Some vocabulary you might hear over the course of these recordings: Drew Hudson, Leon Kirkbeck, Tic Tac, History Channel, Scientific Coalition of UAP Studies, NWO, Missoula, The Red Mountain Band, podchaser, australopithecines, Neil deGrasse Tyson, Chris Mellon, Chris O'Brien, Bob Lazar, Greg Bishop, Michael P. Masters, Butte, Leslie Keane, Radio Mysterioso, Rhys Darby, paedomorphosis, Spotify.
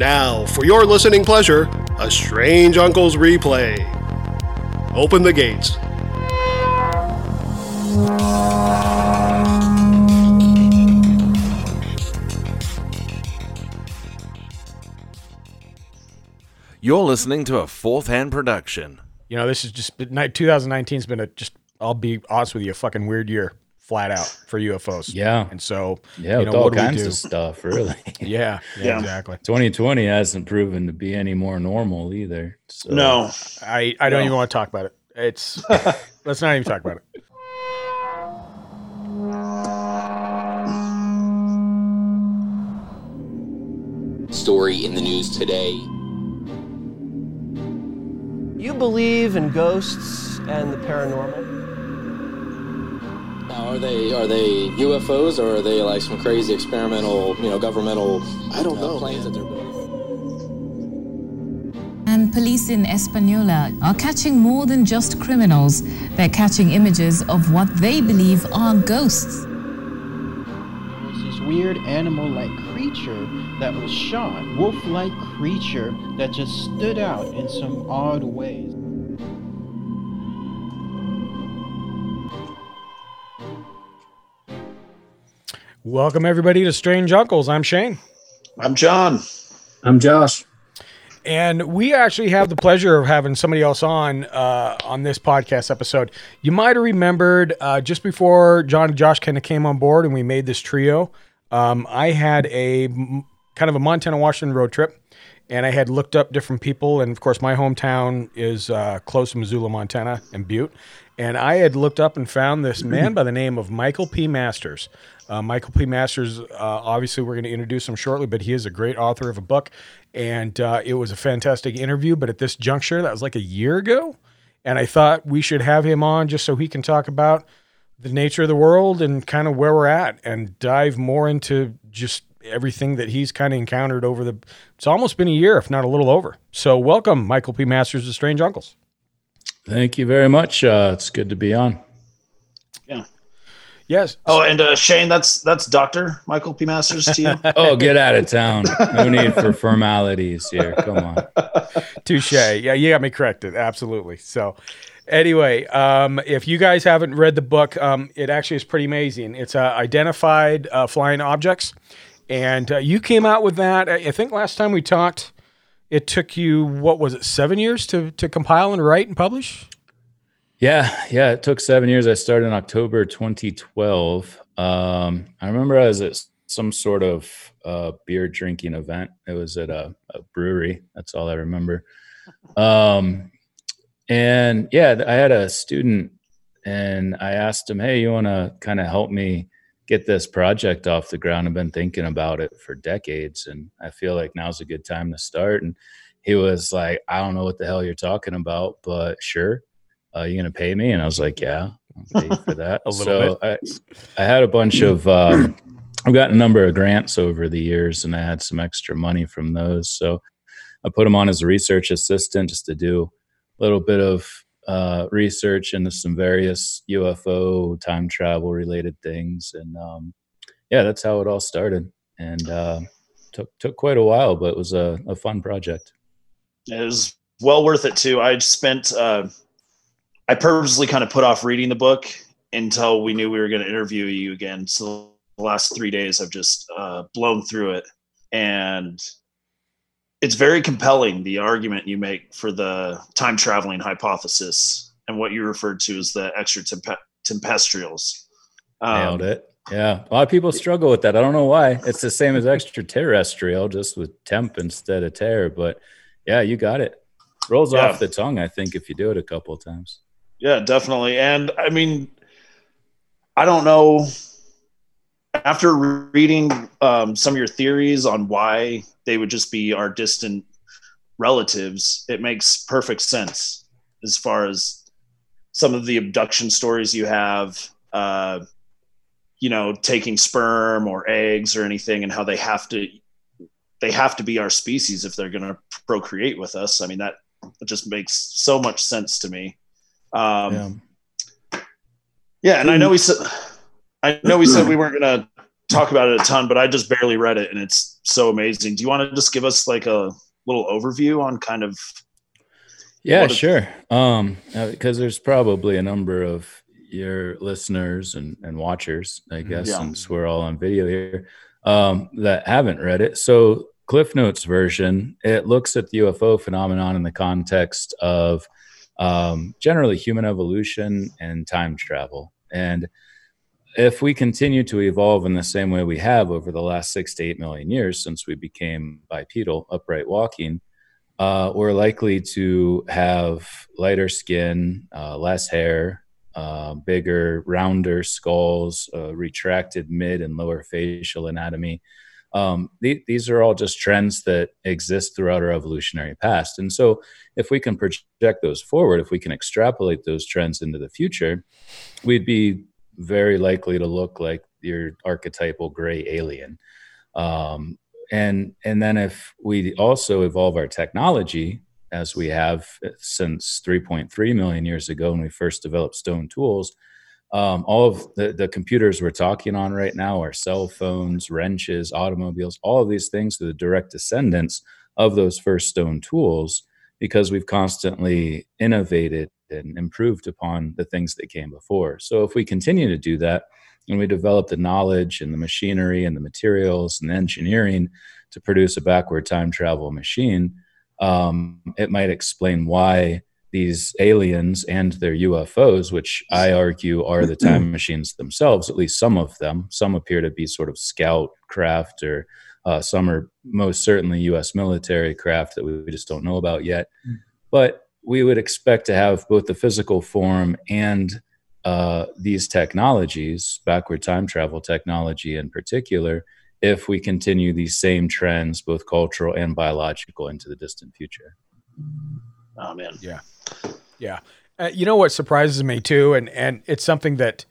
Now, for your listening pleasure, a Strange Uncle's replay. Open the gates. You're listening to a fourth-hand production. You know, this is just 2019's been I'll be honest with you, a fucking weird year, flat out, for UFOs. Yeah, and so you know, with all kinds of stuff, really. yeah, exactly. 2020 hasn't proven to be any more normal either. So. No, I don't even want to talk about it. It's let's not even talk about it. Story in the news today. You believe in ghosts and the paranormal? Now, are they UFOs or are they like some crazy experimental, governmental? I don't know. Planes that they're building. And police in Española are catching more than just criminals. They're catching images of what they believe are ghosts. There's this weird animal-like creature that was shot, wolf-like creature that just stood out in some odd ways. Welcome everybody to Strange Uncles. I'm Shane. I'm John. I'm Josh. And we actually have the pleasure of having somebody else on this podcast episode. You might have remembered just before John and Josh kind of came on board and we made this trio, I had a kind of a Montana, Washington road trip, and I had looked up different people. And of course, my hometown is close to Missoula, Montana, and Butte. And I had looked up and found this man by the name of Michael P. Masters. Michael P. Masters, obviously, we're going to introduce him shortly, but he is a great author of a book. And it was a fantastic interview. But at this juncture, that was like a year ago. And I thought we should have him on just so he can talk about the nature of the world and kind of where we're at and dive more into just everything that he's kind of encountered over it's almost been a year, if not a little over. So welcome, Michael P. Masters of Strange Uncles. Thank you very much. It's good to be on. Yeah. Yes. Oh, and Shane, that's Dr. Michael P. Masters to you. Oh, get out of town. No need for formalities here. Come on. Touche. Yeah, you got me corrected. Absolutely. So anyway, if you guys haven't read the book, it actually is pretty amazing. It's Identified Flying Objects. And you came out with that. I think last time we talked, it took you, 7 years to compile and write and publish? Yeah, it took 7 years. I started in October 2012. I remember I was at some sort of beer drinking event. It was at a brewery. That's all I remember. And yeah, I had a student and I asked him, hey, you want to kind of help me get this project off the ground? I've been thinking about it for decades and I feel like now's a good time to start. And he was like, I don't know what the hell you're talking about, but sure. Are you going to pay me? And I was like, yeah, I'll pay you for that. I had a bunch of, I've gotten a number of grants over the years and I had some extra money from those. So I put him on as a research assistant just to do little bit of research into some various UFO time travel related things. And that's how it all started. And took quite a while, but it was a fun project. It was well worth it too. I purposely kind of put off reading the book until we knew we were going to interview you again. So the last 3 days I've just blown through it. And it's very compelling, the argument you make for the time traveling hypothesis and what you referred to as the extra-tempestrials. Nailed it. Yeah. A lot of people struggle with that. I don't know why. It's the same as extraterrestrial, just with temp instead of terror. But yeah, you got it. Rolls off the tongue, I think, if you do it a couple of times. Yeah, definitely. And I mean, I don't know. After reading some of your theories on why they would just be our distant relatives, it makes perfect sense as far as some of the abduction stories you have, taking sperm or eggs or anything and how they have to be our species if they're going to procreate with us. I mean, that just makes so much sense to me. And I know we said we weren't going to talk about it a ton, but I just barely read it. And it's so amazing. Do you want to just give us like a little overview on kind of? Yeah, sure. Because there's probably a number of your listeners and watchers, I guess, since we're all on video here, that haven't read it. So Cliff Notes version, it looks at the UFO phenomenon in the context of generally human evolution and time travel. And if we continue to evolve in the same way we have over the last 6 to 8 million years since we became bipedal, upright walking, we're likely to have lighter skin, less hair, bigger, rounder skulls, retracted mid and lower facial anatomy. These are all just trends that exist throughout our evolutionary past. And so if we can project those forward, if we can extrapolate those trends into the future, we'd be very likely to look like your archetypal gray alien. And then if we also evolve our technology, as we have since 3.3 million years ago when we first developed stone tools, all of the computers we're talking on right now, our cell phones, wrenches, automobiles, all of these things are the direct descendants of those first stone tools because we've constantly innovated and improved upon the things that came before. So if we continue to do that and we develop the knowledge and the machinery and the materials and the engineering to produce a backward time travel machine, it might explain why these aliens and their UFOs, which I argue are the time machines themselves, at least some of them, some appear to be sort of scout craft or some are most certainly U.S. military craft that we just don't know about yet. But we would expect to have both the physical form and these technologies, backward time travel technology in particular, if we continue these same trends, both cultural and biological, into the distant future. Oh, man. Yeah. Yeah. You know what surprises me too, and it's something that,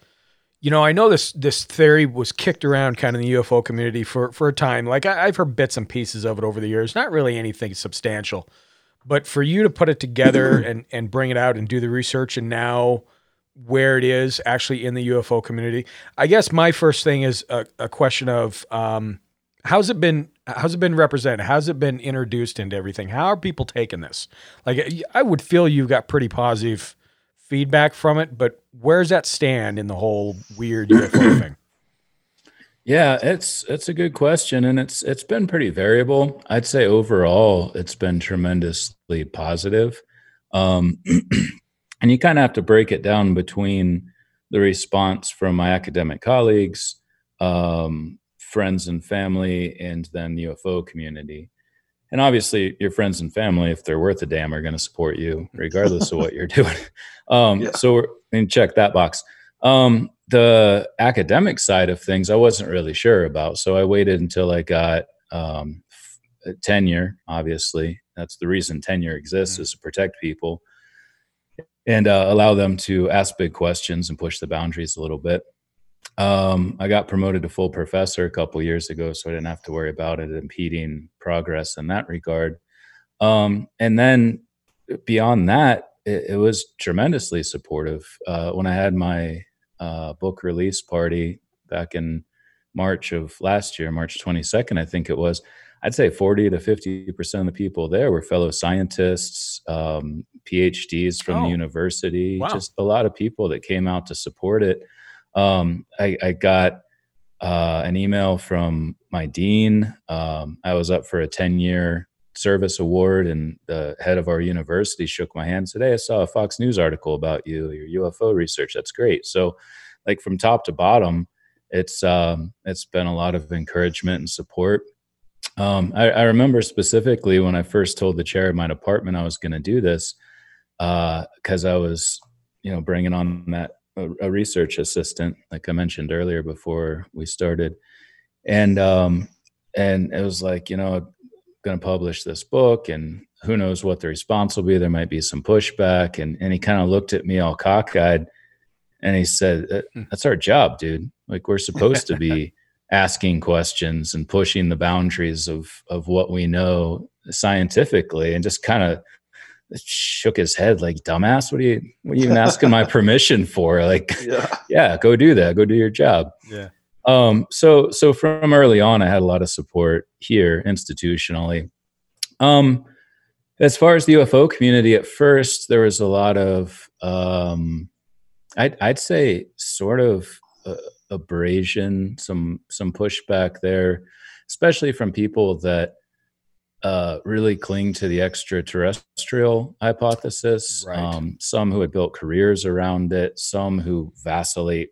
you know, I know this theory was kicked around kind of in the UFO community for a time. Like I've heard bits and pieces of it over the years, not really anything substantial, but for you to put it together and bring it out and do the research and now where it is actually in the UFO community, I guess my first thing is a question of how's it been represented? How's it been introduced into everything? How are people taking this? Like, I would feel you got pretty positive feedback from it, but where's that stand in the whole weird UFO thing? Yeah, it's a good question. And it's been pretty variable. I'd say overall, it's been tremendously positive. And you kind of have to break it down between the response from my academic colleagues, friends and family, and then the UFO community. And obviously your friends and family, if they're worth a damn, are going to support you regardless of what you're doing. So check that box. The academic side of things, I wasn't really sure about. So I waited until I got tenure, obviously. That's the reason tenure exists, is to protect people and allow them to ask big questions and push the boundaries a little bit. I got promoted to full professor a couple years ago, so I didn't have to worry about it impeding progress in that regard. And then beyond that, it was tremendously supportive. When I had my book release party back in March of last year, March 22nd, I think it was, I'd say 40 to 50% of the people there were fellow scientists, PhDs from the university, just a lot of people that came out to support it. I got an email from my dean. I was up for a 10-year service award, and the head of our university shook my hand. Today, I saw a Fox News article about you, your UFO research. That's great. So, like from top to bottom, it's been a lot of encouragement and support. I remember specifically when I first told the chair of my department I was going to do this, because I was, bringing on that. A research assistant, like I mentioned earlier before we started. And it was like, I'm going to publish this book and who knows what the response will be. There might be some pushback. And he kind of looked at me all cockeyed and he said, that's our job, dude. Like we're supposed to be asking questions and pushing the boundaries of what we know scientifically, and just kind of shook his head like, dumbass, what are you even asking my permission for? Like, yeah, go do that. Go do your job. Yeah. So from early on, I had a lot of support here institutionally. As far as the UFO community, at first, there was a lot of, I'd say sort of abrasion, some pushback there, especially from people that really cling to the extraterrestrial hypothesis. Right. Some who had built careers around it, some who vacillate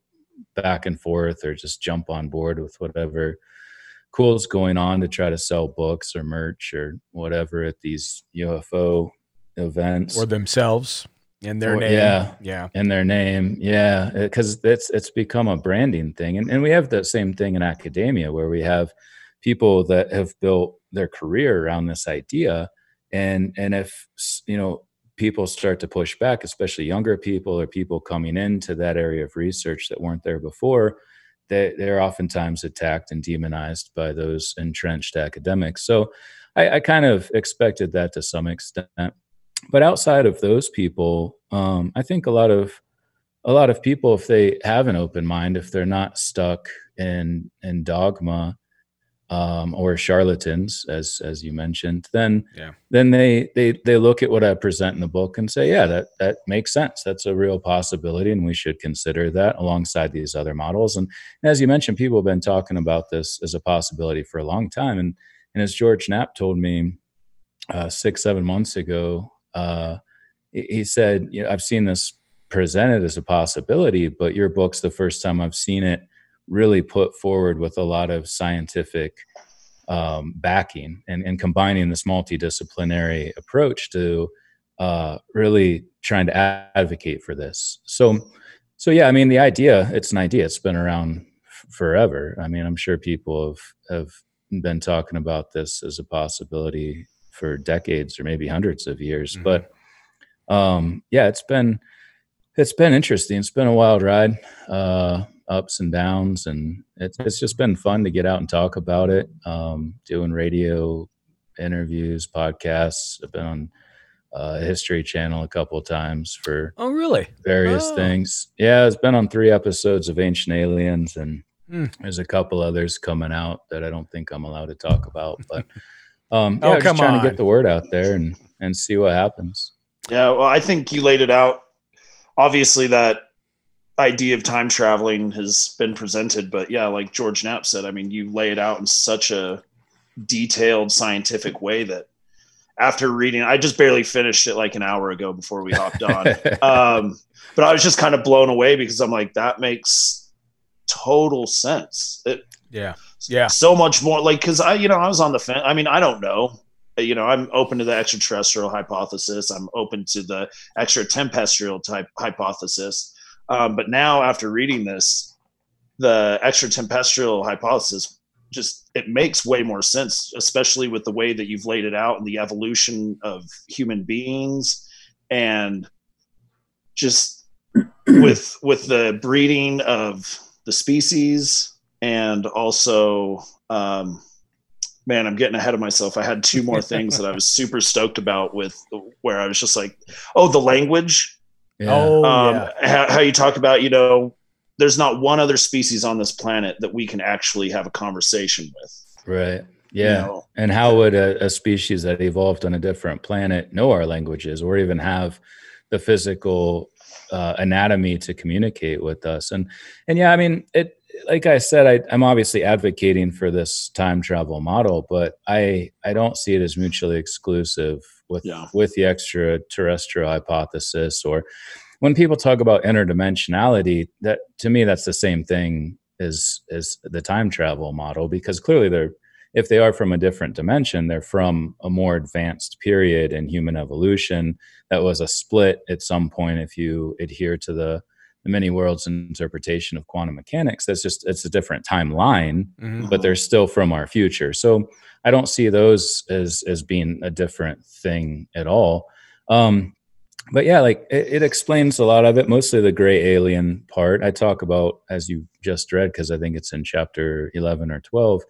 back and forth or just jump on board with whatever cool's going on to try to sell books or merch or whatever at these UFO events. Or themselves and their name. Yeah. Yeah. And their name. Yeah. 'Cause it's become a branding thing. And we have the same thing in academia where we have people that have built their career around this idea. And if, you know, people start to push back, especially younger people or people coming into that area of research that weren't there before, they're oftentimes attacked and demonized by those entrenched academics. So I kind of expected that to some extent. But outside of those people, I think a lot of people, if they have an open mind, if they're not stuck in dogma, or charlatans, as you mentioned, then they look at what I present in the book and say, yeah, that makes sense. That's a real possibility, and we should consider that alongside these other models. And as you mentioned, people have been talking about this as a possibility for a long time. And as George Knapp told me 6-7 months ago, he said, you know, I've seen this presented as a possibility, but your book's the first time I've seen it really put forward with a lot of scientific backing and combining this multidisciplinary approach to really trying to advocate for this. So yeah, I mean, the idea, it's an idea. It's been around forever. I mean, I'm sure people have been talking about this as a possibility for decades or maybe hundreds of years. Mm-hmm. But yeah, it's been interesting. It's been a wild ride. Ups and downs, and it's just been fun to get out and talk about it. Doing radio interviews, podcasts. I've been on History Channel a couple of times for various things. Yeah, it's been on 3 episodes of Ancient Aliens, and there's a couple others coming out that I don't think I'm allowed to talk about. But yeah, I'm just trying to get the word out there and see what happens. Yeah, well, I think you laid it out. Obviously, that idea of time traveling has been presented, but yeah, like George Knapp said, I mean, you lay it out in such a detailed scientific way that after reading, I just barely finished it like an hour ago before we hopped on. But I was just kind of blown away because I'm like, that makes total sense. Yeah. So much more, like, 'cause I was on the fence. I mean, I don't know. You know, I'm open to the extraterrestrial hypothesis. I'm open to the extra-tempestrial type hypothesis. But now after reading this, the extratempestrial hypothesis, just, it makes way more sense, especially with the way that you've laid it out and the evolution of human beings and just with the breeding of the species. And also, man, I'm getting ahead of myself. I had 2 more things that I was super stoked about with, where I was just like, oh, the language. Yeah. How you talk about, you know, there's not one other species on this planet that we can actually have a conversation with. Right. Yeah. You know? And how would a species that evolved on a different planet know our languages or even have the physical anatomy to communicate with us? And yeah, I mean, it, like I said, I'm obviously advocating for this time travel model, but I don't see it as mutually exclusive with the extraterrestrial hypothesis. Or when people talk about interdimensionality, that to me, that's the same thing as the time travel model, because clearly if they are from a different dimension, they're from a more advanced period in human evolution. That was a split at some point. If you adhere to the many worlds interpretation of quantum mechanics, it's a different timeline, mm-hmm. but they're still from our future. So I don't see those as being a different thing at all. But yeah, like it explains a lot of it, mostly the gray alien part. I talk about, as you just read, 'cause I think it's in chapter 11 or 12,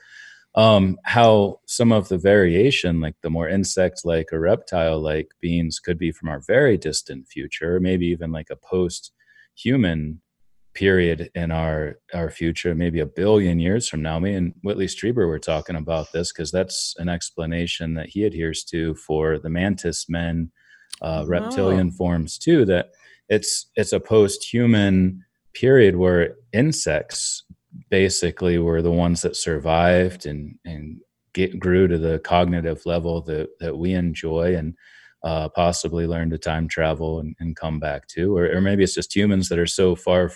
how some of the variation, like the more insect-like or reptile-like beings could be from our very distant future, maybe even like a post-human period in our future, maybe a billion years from now. Me and Whitley Strieber were talking about this because that's an explanation that he adheres to for the mantis men, reptilian forms too, that it's a post-human period where insects basically were the ones that survived and grew to the cognitive level that we enjoy and possibly learn to time travel and come back to, or maybe it's just humans that are so far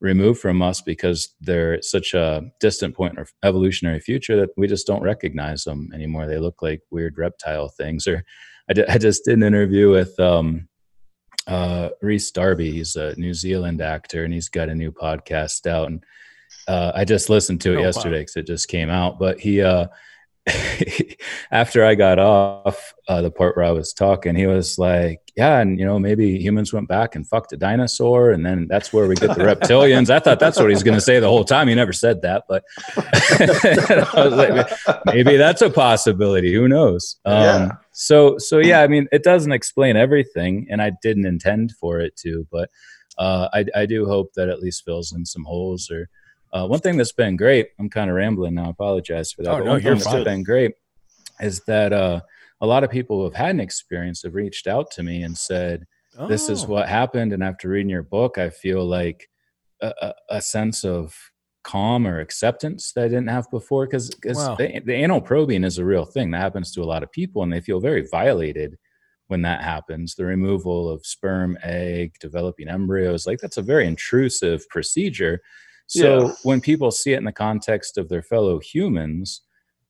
removed from us because they're at such a distant point in our evolutionary future that we just don't recognize them anymore. They look like weird reptile things. Or I just did an interview with Rhys Darby. He's a New Zealand actor, and he's got a new podcast out. And I just listened to it yesterday because it just came out. But he, after I got off the part where I was talking, he was like, yeah, and maybe humans went back and fucked a dinosaur, and then that's where we get the reptilians. I thought that's what he's going to say the whole time. He never said that, but I was like, maybe that's a possibility. Who knows? Yeah. So yeah, I mean, it doesn't explain everything, and I didn't intend for it to, but I do hope that at least fills in some holes. Or one thing that's been great, I'm kind of rambling now, I apologize for that. But one thing that's been great is that a lot of people who have had an experience have reached out to me and said, this is what happened. And after reading your book, I feel like a sense of calm or acceptance that I didn't have before. Because the anal probing is a real thing that happens to a lot of people, and they feel very violated when that happens. The removal of sperm, egg, developing embryos, like that's a very intrusive procedure. So when people see it in the context of their fellow humans,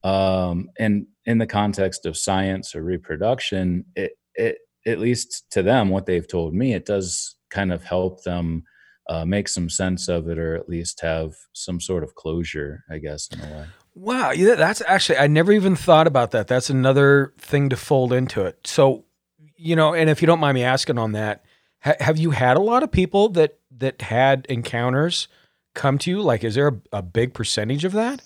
and in the context of science or reproduction, it at least to them, what they've told me, it does kind of help them make some sense of it, or at least have some sort of closure, I guess, in a way. Wow, yeah, that's actually, I never even thought about that. That's another thing to fold into it. So, and if you don't mind me asking on that, have you had a lot of people that had encounters come to you? Like, is there a big percentage of that?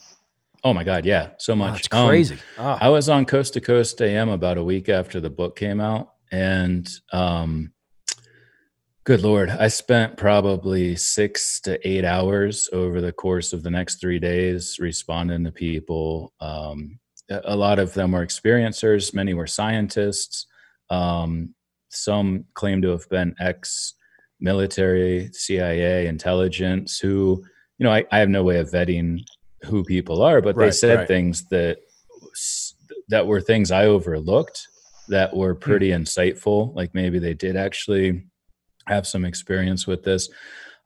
Oh my God. Yeah. So much. It's crazy. I was on Coast to Coast AM about a week after the book came out, and good Lord, I spent probably 6 to 8 hours over the course of the next 3 days responding to people. A lot of them were experiencers. Many were scientists. Some claim to have been ex-military, CIA, intelligence, who, I have no way of vetting who people are, but they said things that were things I overlooked that were pretty insightful. Like maybe they did actually have some experience with this.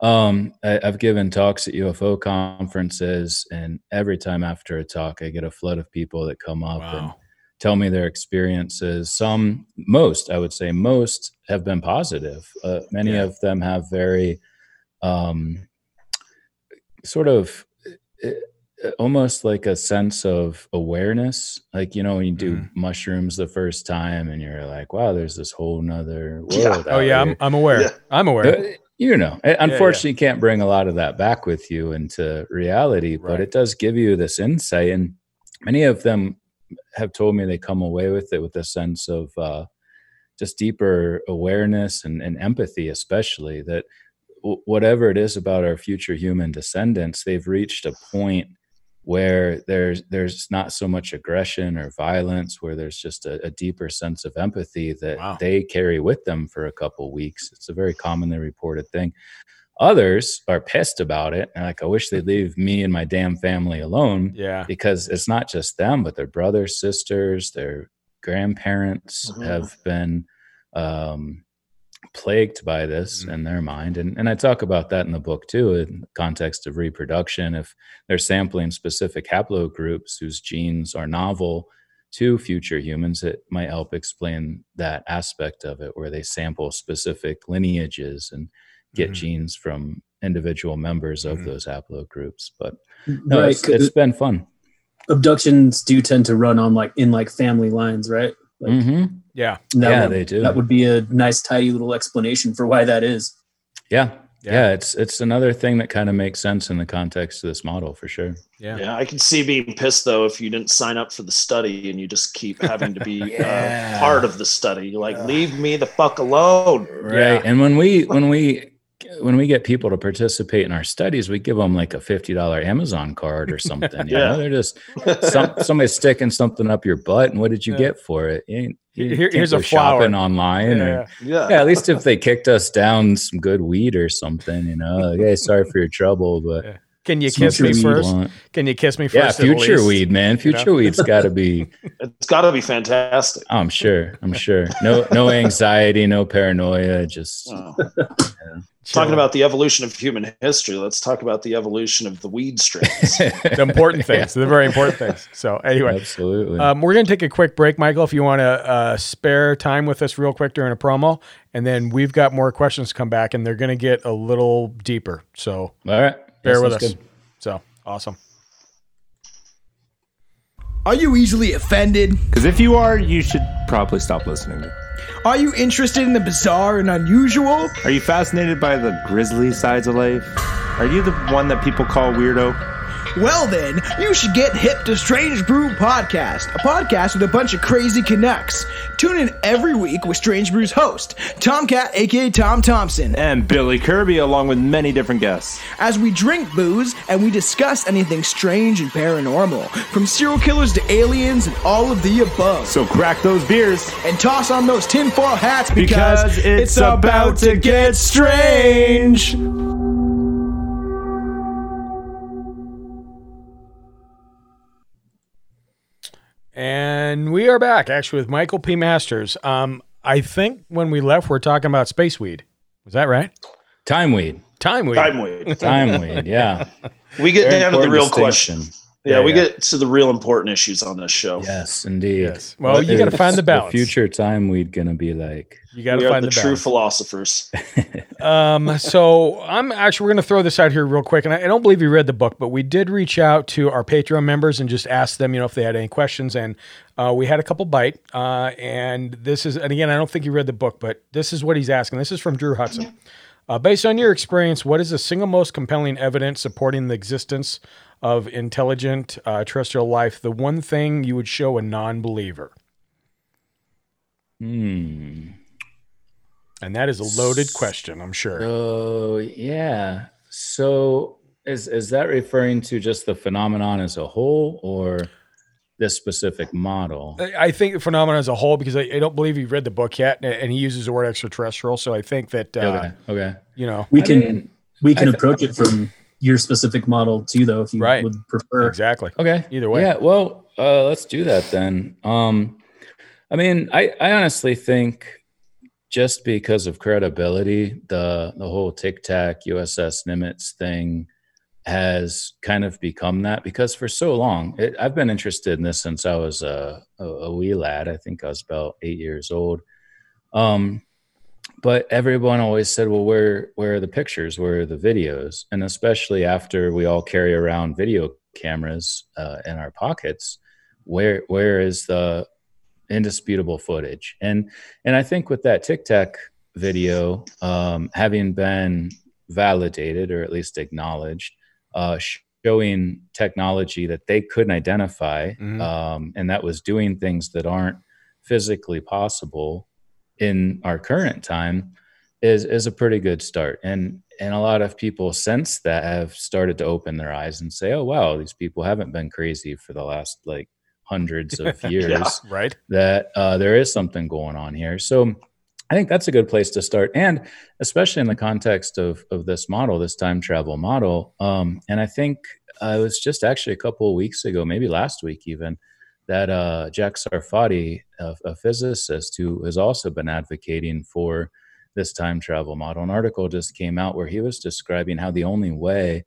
I've given talks at UFO conferences, and every time after a talk, I get a flood of people that come up and tell me their experiences. Most have been positive. Many of them have very sort of almost like a sense of awareness. Like, when you do mushrooms the first time and you're like, wow, there's this whole nother world. Yeah. Oh yeah. I'm aware. Yeah. I'm aware. Unfortunately, you can't bring a lot of that back with you into reality, but it does give you this insight. And many of them have told me they come away with it with a sense of just deeper awareness and empathy, especially that whatever it is about our future human descendants, they've reached a point where there's not so much aggression or violence, where there's just a deeper sense of empathy that they carry with them for a couple weeks. It's a very commonly reported thing. Others are pissed about it, and like, I wish they'd leave me and my damn family alone. Yeah, because it's not just them, but their brothers, sisters, their grandparents have been plagued by this in their mind. And I talk about that in the book too, in the context of reproduction. If they're sampling specific haplogroups whose genes are novel to future humans, it might help explain that aspect of it, where they sample specific lineages and get genes from individual members of those haplogroups. But no, it's been fun. Abductions do tend to run on like family lines, right? Like, they do. That would be a nice, tidy little explanation for why that is. It's another thing that kind of makes sense in the context of this model, for sure. I can see being pissed though if you didn't sign up for the study and you just keep having to be part of the study. Leave me the fuck alone. And when we get people to participate in our studies, we give them like a $50 Amazon card or something. You know? They're just somebody sticking something up your butt. And what did you get for it? Here's a flower. Shopping online. Or, at least if they kicked us down some good weed or something, you know, like, hey, sorry for your trouble, but can you kiss me first? Can you kiss me first? Yeah, future weed, man. Future weed's got to be. It's got to be fantastic. I'm sure. I'm sure. No anxiety, no paranoia. Just talking about the evolution of human history. Let's talk about the evolution of the weed strains. The important things. The very important things. So anyway, absolutely. We're going to take a quick break, Michael. If you want to spare time with us real quick during a promo, and then we've got more questions to come back, and they're going to get a little deeper. So all right. Bear with us. Good. So awesome. Are you easily offended? Because if you are, you should probably stop listening. Are you interested in the bizarre and unusual? Are you fascinated by the grisly sides of life? Are you the one that people call weirdo? Well then, you should get hip to Strange Brew Podcast, a podcast with a bunch of crazy Canucks. Tune in every week with Strange Brew's host, Tomcat, aka Tom Thompson, and Billy Kirby, along with many different guests. As we drink booze and we discuss anything strange and paranormal, from serial killers to aliens and all of the above. So crack those beers and toss on those tinfoil hats because it's about to get strange. And we are back, actually, with Michael P. Masters. I think when we left, we're talking about space weed. Was that right? Time weed. Yeah. We get down to the real question. Yeah, we get to the real important issues on this show. Yes, indeed. Yes. Well, what you got to find the balance. The future time weed going to be like. You got to find the true philosophers. So I'm actually, we're going to throw this out here real quick. And I don't believe you read the book, but we did reach out to our Patreon members and just ask them, you know, if they had any questions. And we had a couple bite. And this is, and again, I don't think you read the book, but this is what he's asking. This is from Drew Hudson. Based on your experience, what is the single most compelling evidence supporting the existence of intelligent terrestrial life, the one thing you would show a non-believer? And that is a loaded question, I'm sure. Oh, yeah. So is that referring to just the phenomenon as a whole or this specific model? I think the phenomenon as a whole, because I don't believe you've read the book yet, and he uses the word extraterrestrial. So I think that, okay. You know, we can approach it from your specific model too, though, if you would prefer. Exactly. Okay. Either way. Yeah. Well, let's do that then. I mean, I honestly think just because of credibility, the whole Tic Tac USS Nimitz thing has kind of become that, because for so long, I've been interested in this since I was a wee lad. I think I was about 8 years old. But everyone always said, well, where are the pictures? Where are the videos? And especially after we all carry around video cameras in our pockets, where is the indisputable footage? And I think with that Tic Tac video, having been validated or at least acknowledged, showing technology that they couldn't identify, and that was doing things that aren't physically possible in our current time, is a pretty good start. And a lot of people since that have started to open their eyes and say, oh, wow, these people haven't been crazy for the last like hundreds of years, that there is something going on here. So I think that's a good place to start. And especially in the context of this model, this time travel model. And I think it was just actually a couple of weeks ago, maybe last week even, that Jack Sarfati, a physicist who has also been advocating for this time travel model, an article just came out where he was describing how the only way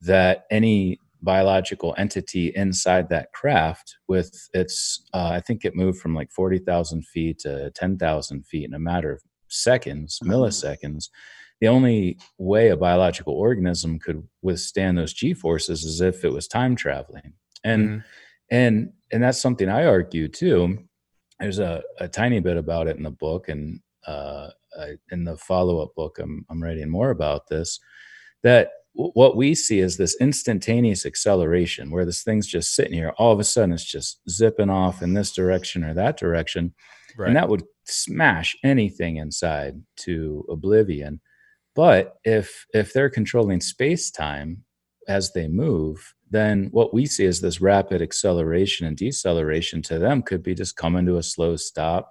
that any biological entity inside that craft with its, I think it moved from like 40,000 feet to 10,000 feet in a matter of seconds, milliseconds. The only way a biological organism could withstand those G-forces is if it was time traveling. And that's something I argue too. There's a tiny bit about it in the book, and in the follow-up book, I'm writing more about this, that what we see is this instantaneous acceleration where this thing's just sitting here. All of a sudden it's just zipping off in this direction or that direction. Right. And that would smash anything inside to oblivion. But if they're controlling space-time as they move, then what we see as this rapid acceleration and deceleration to them could be just coming to a slow stop,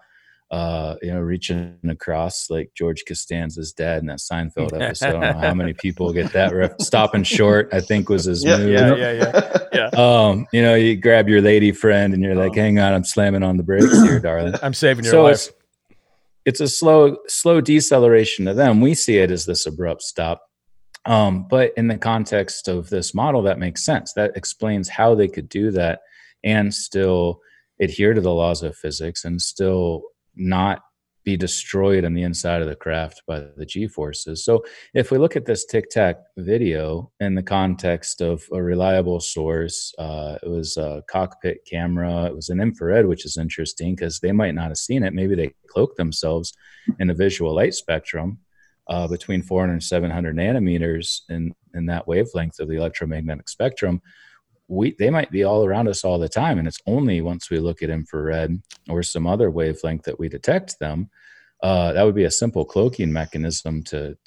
reaching across like George Costanza's dad in that Seinfeld episode. I don't know how many people get that stopping short, I think was his move. Yeah. You grab your lady friend and you're like, hang on, I'm slamming on the brakes here, darling. I'm saving your life. It's a slow deceleration to them. We see it as this abrupt stop. But in the context of this model, that makes sense. That explains how they could do that and still adhere to the laws of physics and still not be destroyed on the inside of the craft by the G-forces. So if we look at this Tic Tac video in the context of a reliable source, it was a cockpit camera, it was an infrared, which is interesting because they might not have seen it. Maybe they cloaked themselves in the visual light spectrum between 400 and 700 nanometers in that wavelength of the electromagnetic spectrum. They might be all around us all the time, and it's only once we look at infrared or some other wavelength that we detect them. That would be a simple cloaking mechanism to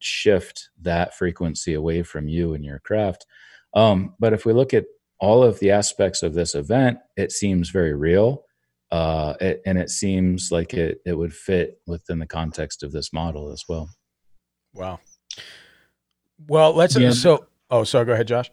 shift that frequency away from you and your craft. But if we look at all of the aspects of this event, it seems very real, and it seems like it would fit within the context of this model as well. Wow. Well, sorry, go ahead, Josh.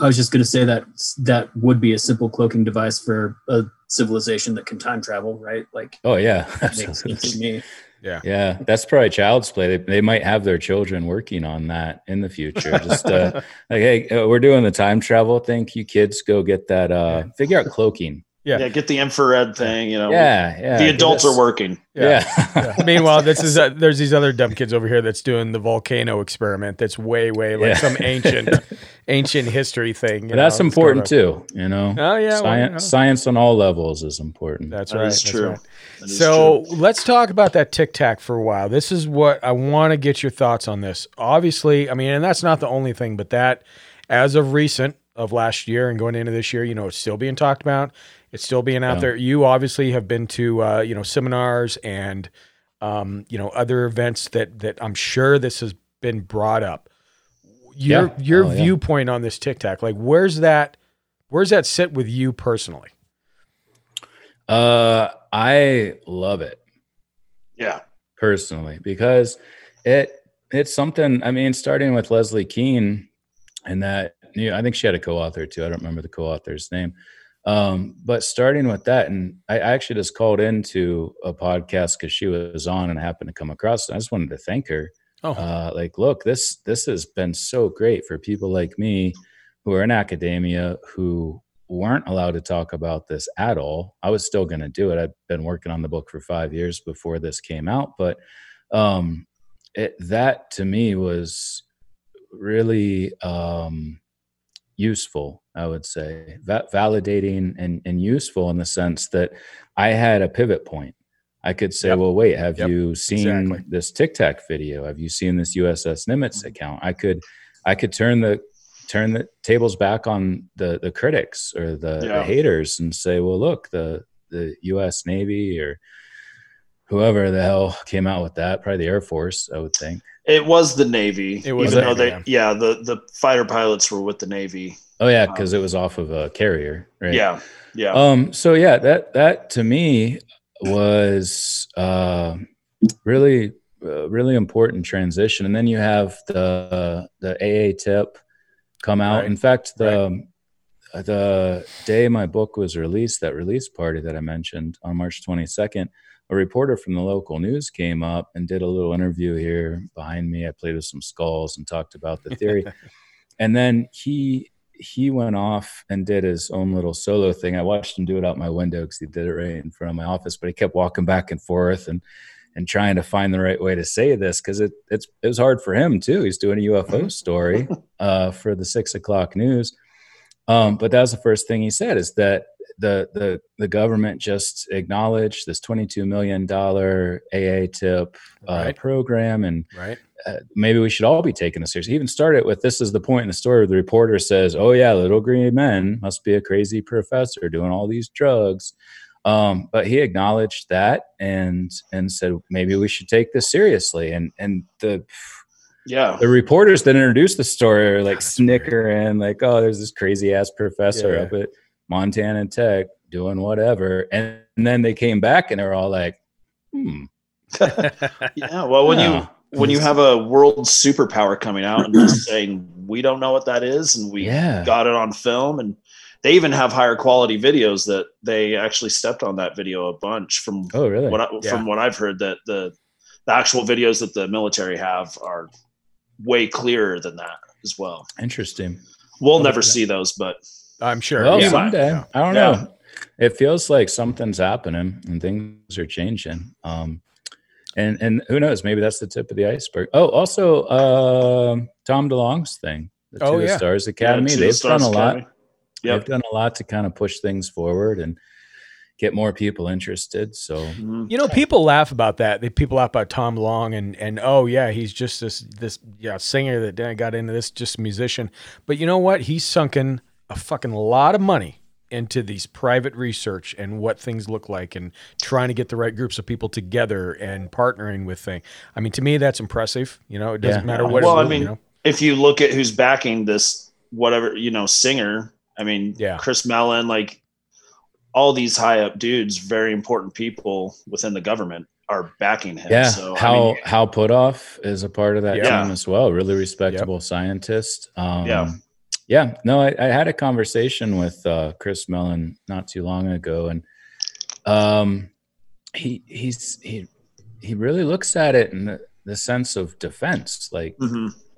I was just going to say that that would be a simple cloaking device for a civilization that can time travel, right? Like, oh yeah, that makes sense to me. Yeah. That's probably child's play. They might have their children working on that in the future. Just like, hey, we're doing the time travel thing. You kids go get that. Figure out cloaking. Yeah, get the infrared thing. The adults are working. Yeah. Meanwhile, this is there's these other dumb kids over here that's doing the volcano experiment. That's way like some ancient history thing. That's important too. Oh yeah, science on all levels is important. That's right. That's true. Right. That so true. Let's talk about that Tic Tac for a while. This is what I want to get your thoughts on this. Obviously, I mean, and that's not the only thing, but that as of recent of last year and going into this year, it's still being talked about. It's still being out there. You obviously have been to, seminars and, other events that I'm sure this has been brought up. Your viewpoint on this Tic Tac, like where's that sit with you personally? I love it. Yeah. Personally, because it's something, I mean, starting with Leslie Keane and that, I think she had a co-author too. I don't remember the co-author's name. But starting with that, and I actually just called into a podcast because she was on and I happened to come across it. I just wanted to thank her. Look, this has been so great for people like me who are in academia who weren't allowed to talk about this at all. I was still going to do it. I've been working on the book for 5 years before this came out, but that to me was really useful. I would say validating and useful in the sense that I had a pivot point. I could say, well, wait, have you seen this Tic Tac video? Have you seen this USS Nimitz account? I could turn the tables back on the critics or the haters and say, well, look, the US Navy or whoever the hell came out with that, probably the Air Force, I would think. It was the Navy. It was the fighter pilots were with the Navy. Oh yeah, because it was off of a carrier, right? Yeah. So yeah, that to me was really important transition. And then you have the AA tip come out. Right. In fact, the day my book was released, that release party that I mentioned on March 22nd, a reporter from the local news came up and did a little interview here behind me. I played with some skulls and talked about the theory, and then he went off and did his own little solo thing. I watched him do it out my window because he did it right in front of my office, but he kept walking back and forth and trying to find the right way to say this because it was hard for him too. He's doing a UFO story for the 6:00 news. But that was the first thing he said, is that the government just acknowledged this $22 million AA tip program. And maybe we should all be taking this seriously. He even started with, this is the point in the story where the reporter says, oh yeah, little green men must be a crazy professor doing all these drugs. But he acknowledged that and said, maybe we should take this seriously. And the reporters that introduced the story are like snickering, like, oh, there's this crazy ass professor up at Montana Tech doing whatever. And then they came back and they were all like, Well, when you have a world superpower coming out and just saying, we don't know what that is. And we got it on film, and they even have higher quality videos that they actually stepped on that video a bunch from from what I've heard, that the actual videos that the military have are way clearer than that as well. Interesting. We'll never see those, but I'm sure. Well, someday. Yeah. I don't know. It feels like something's happening and things are changing. And who knows? Maybe that's the tip of the iceberg. Oh, also Tom DeLonge's thing, the Two Stars Academy. They've done a lot. Yep. They've done a lot to kind of push things forward and get more people interested. So, people laugh about that. People laugh about Tom Long and he's just this singer that got into this, just musician. But you know what? He's sunken a fucking lot of money into these private research and what things look like and trying to get the right groups of people together and partnering with things. I mean, to me, that's impressive. You know, it doesn't matter what. Well, I mean, if you look at who's backing this, whatever, singer, I mean, Chris Mellon, like all these high up dudes, very important people within the government are backing him. Yeah. So, Hal Puthoff is a part of that team as well. Really respectable scientist. Yeah, no, I had a conversation with Chris Mellon not too long ago, and he really looks at it in the sense of defense, like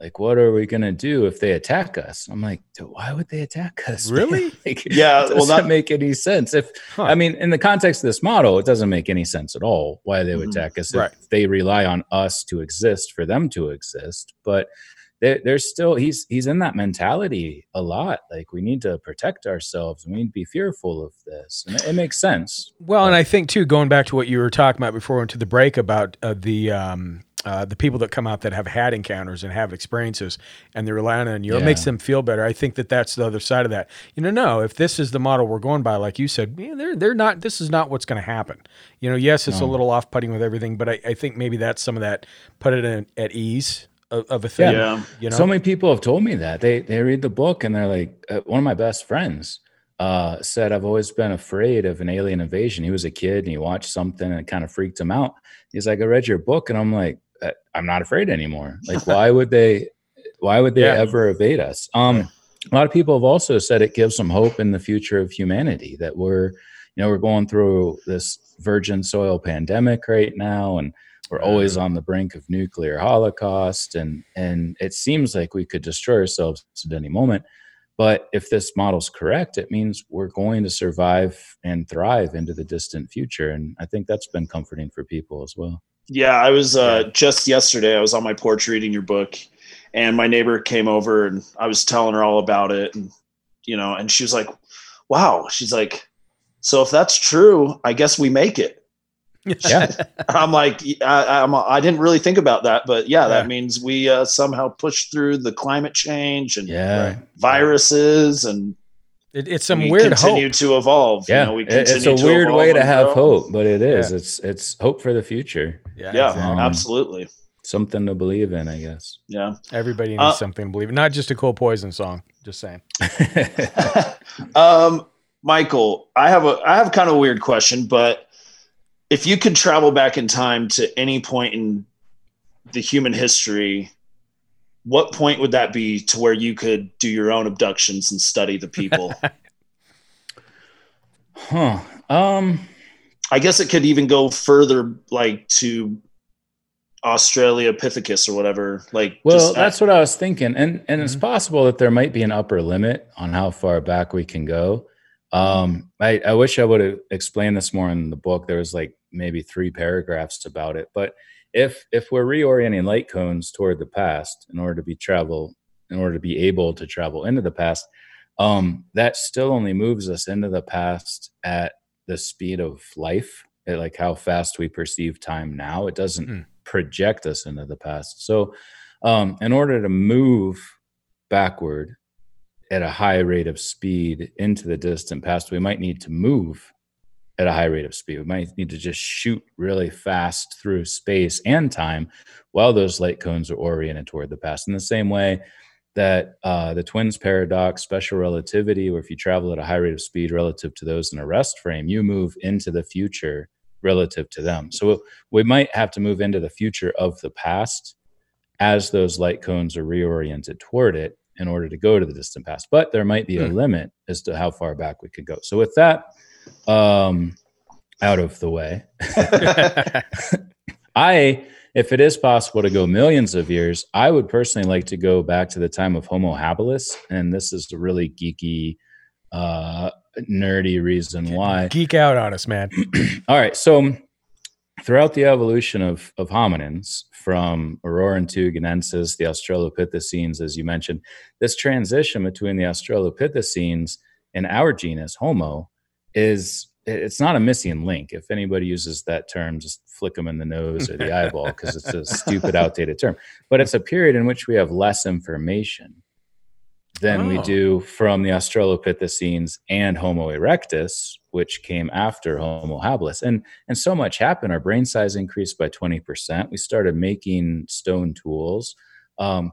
like what are we gonna do if they attack us? I'm like, why would they attack us? Really? Like, does that make any sense? If I mean, in the context of this model, it doesn't make any sense at all why they would attack us. Right. If they rely on us to exist for them to exist, but there's still, he's in that mentality a lot. Like, we need to protect ourselves and we need to be fearful of this. And it makes sense. Well, and I think too, going back to what you were talking about before we went to the break about the people that come out that have had encounters and have experiences and they're relying on you, it makes them feel better. I think that that's the other side of that. If this is the model we're going by, like you said, they're not, this is not what's going to happen. Yes, it's a little off putting with everything, but I think maybe that's some of that, put it in, at ease of a thing. Yeah. So many people have told me that they read the book and they're like, one of my best friends said, I've always been afraid of an alien invasion. He was a kid and he watched something and it kind of freaked him out. He's like, I read your book and I'm like, I'm not afraid anymore. Like, why would they ever evade us? A lot of people have also said it gives some hope in the future of humanity, that we're going through this virgin soil pandemic right now. And we're always on the brink of nuclear holocaust, and it seems like we could destroy ourselves at any moment. But if this model's correct, it means we're going to survive and thrive into the distant future. And I think that's been comforting for people as well. Yeah, I was just yesterday, I was on my porch reading your book, and my neighbor came over and I was telling her all about it. And, and she was like, wow, she's like, so if that's true, I guess we make it. Yeah, I'm like, I didn't really think about that, but that means we somehow push through the climate change and viruses, and it's some weird hope. We continue to evolve. Yeah, it's a weird way to have hope, but it is. It's hope for the future. Yeah, absolutely. Something to believe in, I guess. Yeah, everybody needs something to believe in. Not just a Cool Poison song. Just saying. Michael, I have kind of a weird question, but. If you could travel back in time to any point in the human history, what point would that be to where you could do your own abductions and study the people? I guess it could even go further, like to Australopithecus or whatever. That's what I was thinking. And it's possible that there might be an upper limit on how far back we can go. I wish I would have explained this more in the book. There was like maybe 3 paragraphs about it, but if we're reorienting light cones toward the past in order to be able to travel into the past, that still only moves us into the past at the speed of life, at like how fast we perceive time now. It doesn't project us into the past. So, in order to move backward at a high rate of speed into the distant past, we might need to move at a high rate of speed. We might need to just shoot really fast through space and time while those light cones are oriented toward the past. In the same way that the twins paradox, special relativity, where if you travel at a high rate of speed relative to those in a rest frame, you move into the future relative to them. So we might have to move into the future of the past as those light cones are reoriented toward it in order to go to the distant past. But there might be a limit as to how far back we could go. So with that out of the way, if it is possible to go millions of years, I would personally like to go back to the time of Homo habilis. And this is a really geeky, nerdy reason why. Geek out on us, man. All right. So throughout the evolution of hominins, from Aurorantuginensis, the Australopithecines, as you mentioned, this transition between the Australopithecines and our genus Homo it's not a missing link. If anybody uses that term, just flick them in the nose or the eyeball, because it's a stupid, outdated term. But it's a period in which we have less information than we do from the Australopithecines and Homo erectus, which came after Homo habilis. And so much happened. Our brain size increased by 20%. We started making stone tools.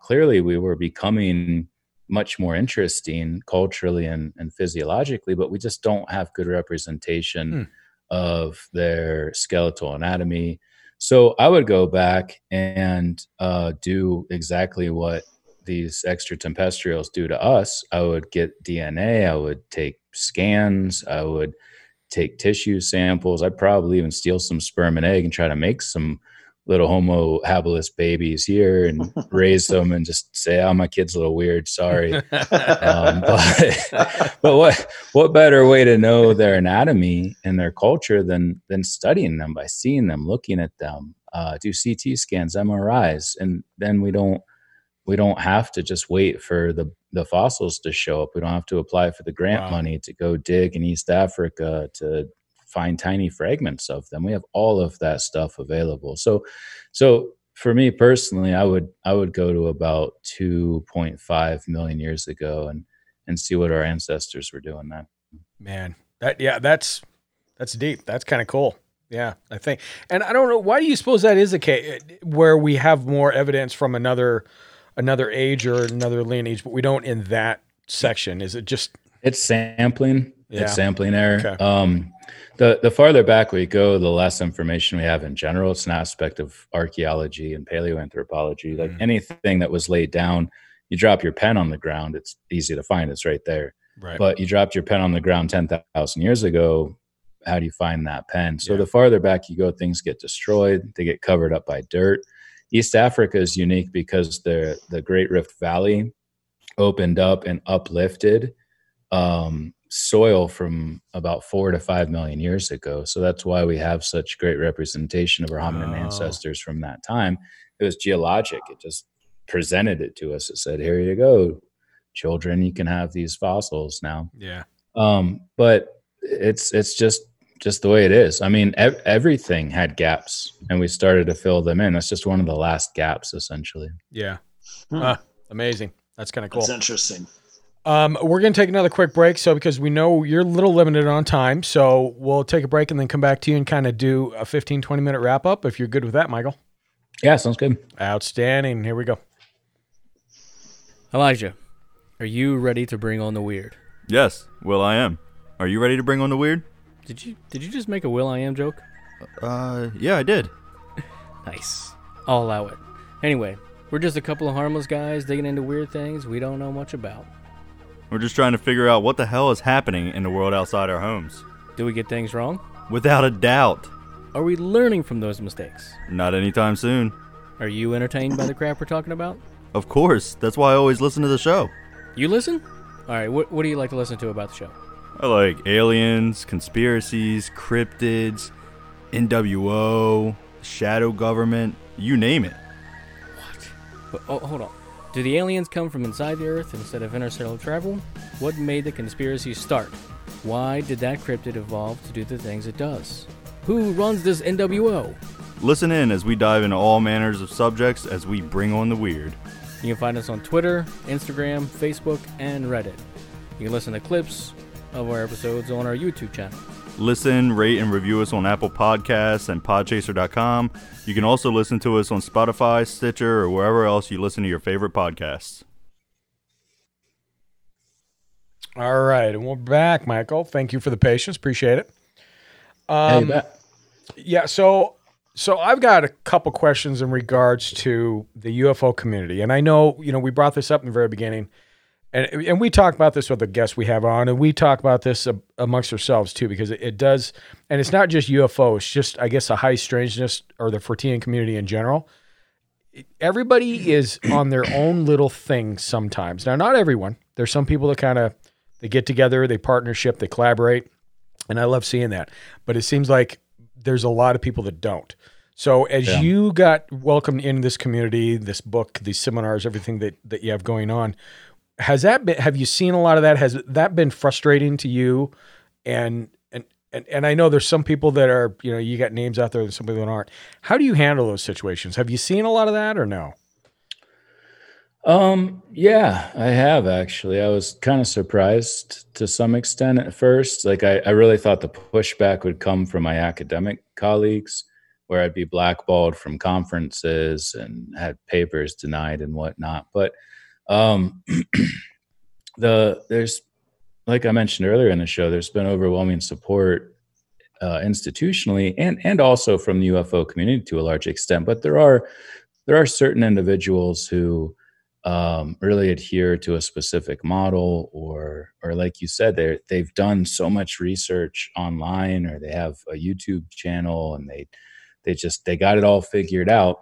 Clearly, we were becoming much more interesting culturally and physiologically, but we just don't have good representation of their skeletal anatomy. So I would go back and do exactly what these extra-tempestrials do to us. I would get DNA. I would take scans. I would take tissue samples. I'd probably even steal some sperm and egg and try to make some little Homo habilis babies here and raise them and just say, oh, my kid's a little weird. Sorry. But what better way to know their anatomy and their culture than studying them by seeing them, looking at them, do CT scans, MRIs. And then we don't have to just wait for the fossils to show up. We don't have to apply for the grant money to go dig in East Africa to find tiny fragments of them. We have all of that stuff available. So for me personally, I would go to about 2.5 million years ago and see what our ancestors were doing then. Man, that's deep. That's kind of cool. Yeah, I think. And I don't know, why do you suppose that is the case, where we have more evidence from another age or another lineage, but we don't in that section? Is it just it's sampling? Yeah. It's sampling error. Okay. The farther back we go, the less information we have in general. It's an aspect of archaeology and paleoanthropology. Like anything that was laid down, you drop your pen on the ground, it's easy to find. It's right there. Right. But you dropped your pen on the ground 10,000 years ago. How do you find that pen? So the farther back you go, things get destroyed. They get covered up by dirt. East Africa is unique because the Great Rift Valley opened up and uplifted soil from about 4 to 5 million years ago. So that's why we have such great representation of our hominin ancestors from that time. It was geologic. It just presented it to us. It said, here you go, children, you can have these fossils now. Yeah. But it's just the way it is. I mean, everything had gaps and we started to fill them in. That's just one of the last gaps, essentially. Yeah. Amazing. That's kind of cool. That's interesting. We're going to take another quick break, because we know you're a little limited on time. So we'll take a break and then come back to you and kind of do a 15, 20-minute wrap-up, if you're good with that, Michael. Yeah, sounds good. Outstanding. Here we go. Elijah, are you ready to bring on the weird? Yes, Will, I am. Are you ready to bring on the weird? Did you just make a Will I Am joke? Yeah, I did. Nice. I'll allow it. Anyway, we're just a couple of harmless guys digging into weird things we don't know much about. We're just trying to figure out what the hell is happening in the world outside our homes. Do we get things wrong? Without a doubt. Are we learning from those mistakes? Not anytime soon. Are you entertained by the crap we're talking about? Of course. That's why I always listen to the show. You listen? All right, what do you like to listen to about the show? I like aliens, conspiracies, cryptids, NWO, shadow government, you name it. What? But, hold on. Do the aliens come from inside the Earth instead of interstellar travel? What made the conspiracy start? Why did that cryptid evolve to do the things it does? Who runs this NWO? Listen in as we dive into all manners of subjects as we bring on the weird. You can find us on Twitter, Instagram, Facebook, and Reddit. You can listen to clips of our episodes on our YouTube channel. Listen, rate, and review us on Apple Podcasts and podchaser.com. You can also listen to us on Spotify, Stitcher, or wherever else you listen to your favorite podcasts. All right, and we're back, Michael. Thank you for the patience. Appreciate it. Yeah, so I've got a couple questions in regards to the UFO community. And I know, you know, we brought this up in the very beginning. And we talk about this with the guests we have on. And we talk about this amongst ourselves, too, because it does. And it's not just UFO. It's just, I guess, a high strangeness or the Fortean community in general. Everybody is on their own little thing sometimes. Now, not everyone. There's some people that kind of, they get together, they partnership, they collaborate, and I love seeing that. But it seems like there's a lot of people that don't. So as you got welcomed into this community, this book, these seminars, everything that you have going on, have you seen a lot of that? Has that been frustrating to you? And I know there's some people that are, you know, you got names out there and some people that aren't. How do you handle those situations? Have you seen a lot of that or no? Yeah, I have actually. I was kind of surprised to some extent at first. Like I really thought the pushback would come from my academic colleagues, where I'd be blackballed from conferences and had papers denied and whatnot. But there's, like I mentioned earlier in the show, there's been overwhelming support institutionally and also from the UFO community to a large extent. But there are certain individuals who really adhere to a specific model or like you said, they've done so much research online, or they have a YouTube channel and they got it all figured out.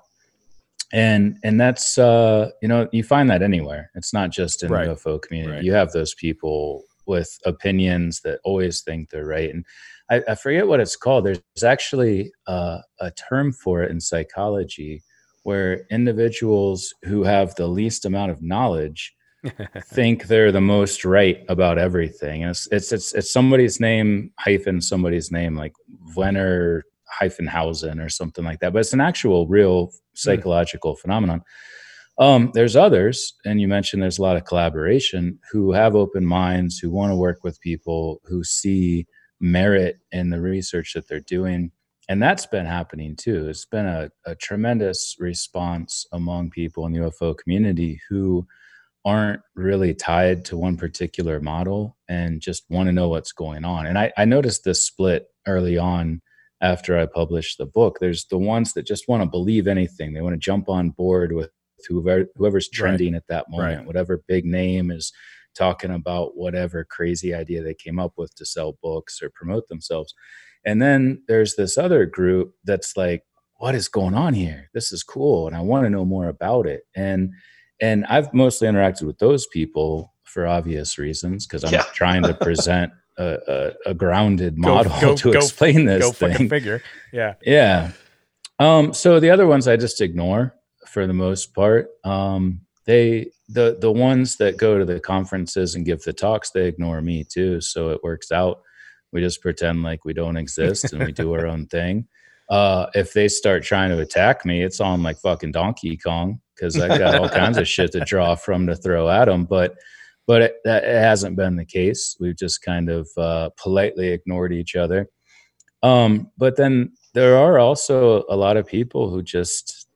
And that's, you know, you find that anywhere. It's not just in the UFO community. Right. You have those people with opinions that always think they're right. And I forget what it's called. There's actually a term for it in psychology, where individuals who have the least amount of knowledge think they're the most right about everything. And it's somebody's name hyphen somebody's name, like Vlenner hyphen Hausen or something like that. But it's an actual real psychological phenomenon. There's others, and you mentioned there's a lot of collaboration, who have open minds, who want to work with people, who see merit in the research that they're doing. And that's been happening too. It's been a tremendous response among people in the UFO community who aren't really tied to one particular model and just want to know what's going on. And I noticed this split early on after I published the book. There's the ones that just want to believe anything. They want to jump on board with whoever's trending at that moment, whatever big name is talking about whatever crazy idea they came up with to sell books or promote themselves. And then there's this other group that's like, what is going on here? This is cool. And I want to know more about it. And I've mostly interacted with those people for obvious reasons, because I'm trying to present a grounded model to explain this thing. Fucking figure. Yeah. Yeah. So the other ones I just ignore for the most part. The ones that go to the conferences and give the talks, they ignore me too. So it works out. We just pretend like we don't exist and we do our own thing. If they start trying to attack me, it's on like fucking Donkey Kong, because I got all kinds of shit to draw from to throw at them. But it hasn't been the case. We've just kind of politely ignored each other. But then there are also a lot of people who just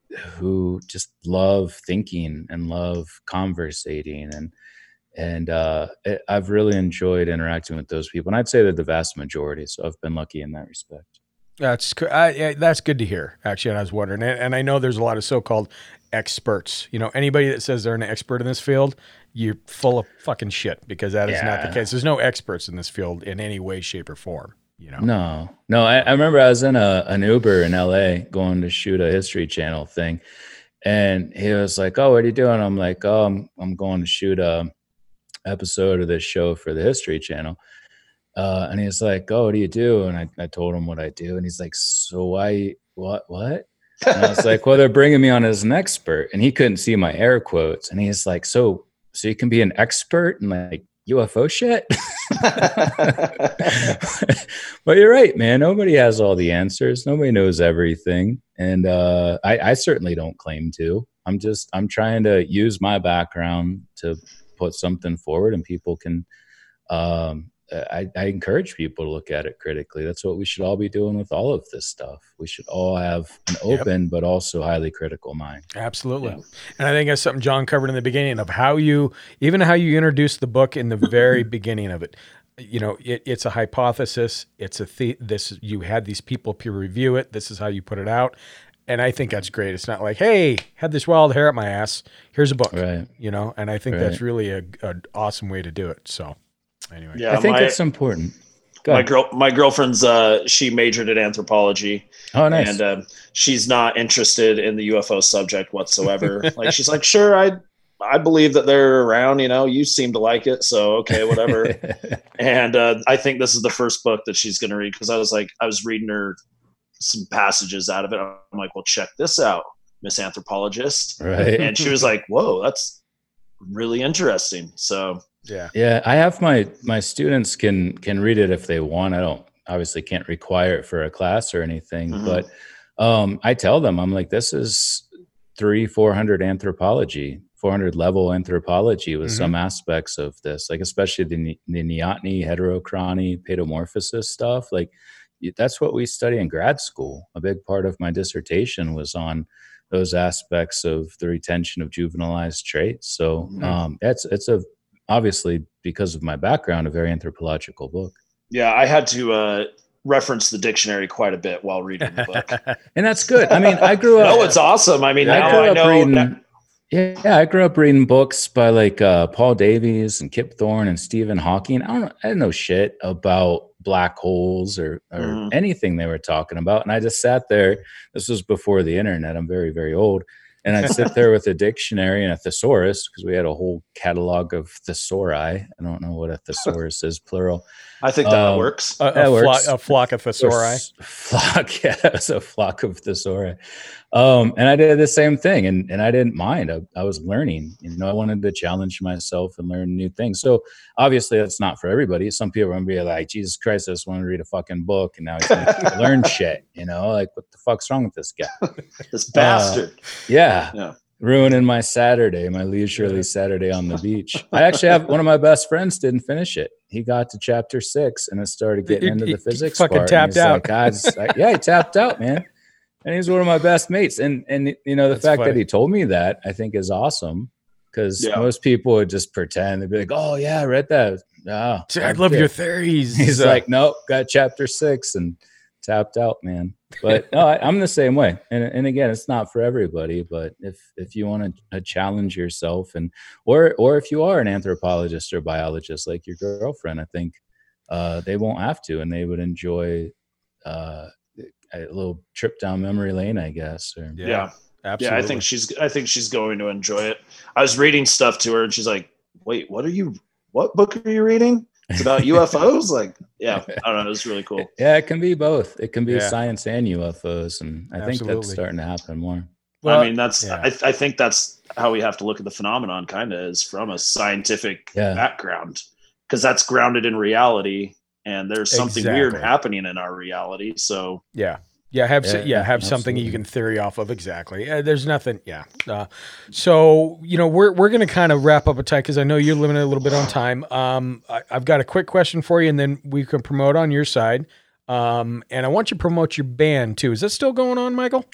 love thinking and love conversating and I've really enjoyed interacting with those people. And I'd say that the vast majority. So I've been lucky in that respect. That's good to hear, actually. And I was wondering, and I know there's a lot of so-called experts, you know, anybody that says they're an expert in this field, you're full of fucking shit, because that is not the case. There's no experts in this field in any way, shape or form, you know? No. I remember I was in an Uber in LA going to shoot a History Channel thing. And he was like, oh, what are you doing? I'm like, oh, I'm going to shoot a episode of this show for the History Channel. And he's like, oh, what do you do? And I told him what I do. And he's like, so what? And I was like, well, they're bringing me on as an expert. And he couldn't see my air quotes. And he's like, so you can be an expert in like UFO shit? But you're right, man. Nobody has all the answers. Nobody knows everything. And I certainly don't claim to. I'm trying to use my background to put something forward, and people can I encourage people to look at it critically. That's what we should all be doing with all of this stuff. We should all have an open, but also highly critical mind. Absolutely. Yeah. And I think that's something John covered in the beginning of how you, even how you introduced the book in the very beginning of it. You know, it's a hypothesis. It's a you had these people peer review it. This is how you put it out. And I think that's great. It's not like, hey, had this wild hair up my ass. Here's a book, you know? And I think that's really a awesome way to do it. So anyway, I think it's important. My girlfriend's, she majored in anthropology. Oh, nice. And she's not interested in the UFO subject whatsoever. Like, she's like, sure, I believe that they're around, you know, you seem to like it. So, okay, whatever. And I think this is the first book that she's going to read. Cause I was like, I was reading her some passages out of it. I'm like, well, check this out, Miss Anthropologist. Right. And she was like, whoa, that's really interesting. So yeah. I have my students can read it if they want. I don't obviously can't require it for a class or anything, but I tell them, I'm like, this is 400 anthropology, 400 level anthropology with some aspects of this, like especially the neoteny, heterochrony, paedomorphosis stuff. Like, that's what we study in grad school. A big part of my dissertation was on those aspects of the retention of juvenilized traits. So it's obviously, because of my background, a very anthropological book. Yeah, I had to reference the dictionary quite a bit while reading the book. And that's good. I mean, I grew up... No, it's awesome. I mean, now I know... I grew up reading books by like Paul Davies and Kip Thorne and Stephen Hawking. I didn't know shit about black holes or anything they were talking about. And I just sat there. This was before the internet. I'm very, very old. And I'd sit there with a dictionary and a thesaurus, because we had a whole catalog of thesauri. I don't know what a thesaurus is, plural. I think that works. A flock of thesauri. It was a flock of thesauri. And I did the same thing, and I didn't mind. I was learning. You know, I wanted to challenge myself and learn new things. So obviously, that's not for everybody. Some people are going to be like, Jesus Christ, I just want to read a fucking book, and now he's going to learn shit. You know, like, what the fuck's wrong with this guy? This bastard. Yeah. Ruining my Saturday, my leisurely Saturday on the beach. I actually have one of my best friends didn't finish it. He got to chapter 6 and it started getting into the physics fucking part. Tapped out. He tapped out, man. And he's one of my best mates. And you know, the fact that he told me that, I think, is awesome, because most people would just pretend. They'd be like, oh yeah, I read that. Oh, I love your theories. He's like, nope, got chapter 6 and tapped out, man. But no, I'm the same way. And again, it's not for everybody, but if you want to challenge yourself, and or if you are an anthropologist or biologist like your girlfriend, I think they won't have to, and they would enjoy a little trip down memory lane, I guess. Or, yeah, absolutely. Yeah, I think she's going to enjoy it. I was reading stuff to her and she's like, wait, what book are you reading? It's about UFOs? Like, yeah, I don't know. It's really cool. Yeah, it can be both. It can be science and UFOs. And I think that's starting to happen more. Well, I mean, I think that's how we have to look at the phenomenon, kind of, is from a scientific background, because that's grounded in reality, and there's something weird happening in our reality. So, have something you can theory off of. Exactly. There's nothing. Yeah. So, you know, we're going to kind of wrap up a tight, because I know you're limited a little bit on time. I've got a quick question for you, and then we can promote on your side. And I want you to promote your band too. Is that still going on, Michael?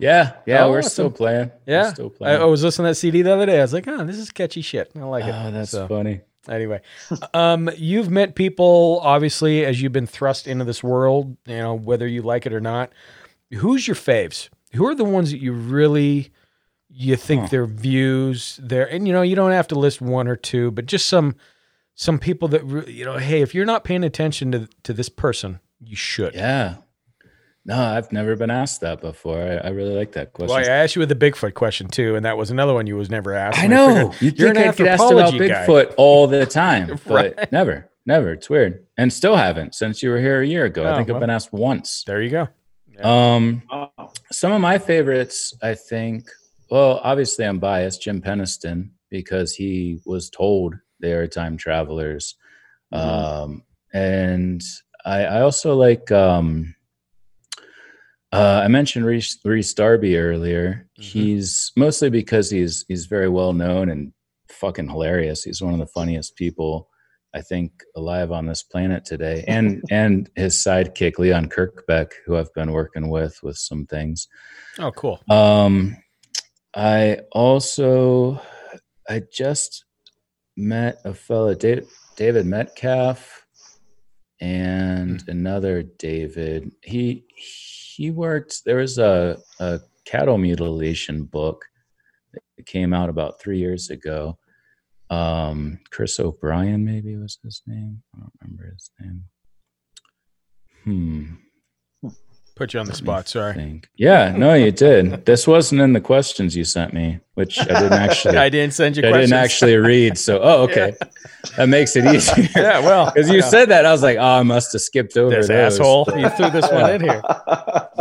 Yeah, we're still playing. Yeah. Still playing. I was listening to that CD the other day. I was like, oh, this is catchy shit. I like it. Oh, that's funny. Anyway, you've met people, obviously, as you've been thrust into this world, you know, whether you like it or not. Who's your faves? Who are the ones that you really, you think their views, and, you know, you don't have to list one or two, but just some people that, you know, hey, if you're not paying attention to this person, you should. Yeah. No, I've never been asked that before. I really like that question. Well, I asked you with the Bigfoot question too, and that was another one you was never asked. I know. You're an anthropology guy. I get asked about Bigfoot all the time, but never. It's weird. And still haven't since you were here a year ago. Oh, I think I've been asked once. There you go. Yeah. Some of my favorites, I think, well, obviously I'm biased, Jim Penniston, because he was told they are time travelers. And I also like... I mentioned Rhys Darby earlier. He's mostly because he's very well known and fucking hilarious. He's one of the funniest people I think, alive on this planet today. And his sidekick, Leon Kirkbeck, who I've been working with some things. Oh, cool. I also, I just met a fellow, David Metcalf, and another David. He worked, there was a cattle mutilation book that came out about 3 years ago. Chris O'Brien maybe was his name. I don't remember his name. Put you on the spot. Sorry. Think. Yeah, no, you did. This wasn't in the questions you sent me, which I didn't actually. I didn't send you questions. I didn't actually read. So, oh, okay. Yeah. That makes it easier. Yeah, well. Because you said that. I was like, oh, I must have skipped over this asshole. You threw this one in here.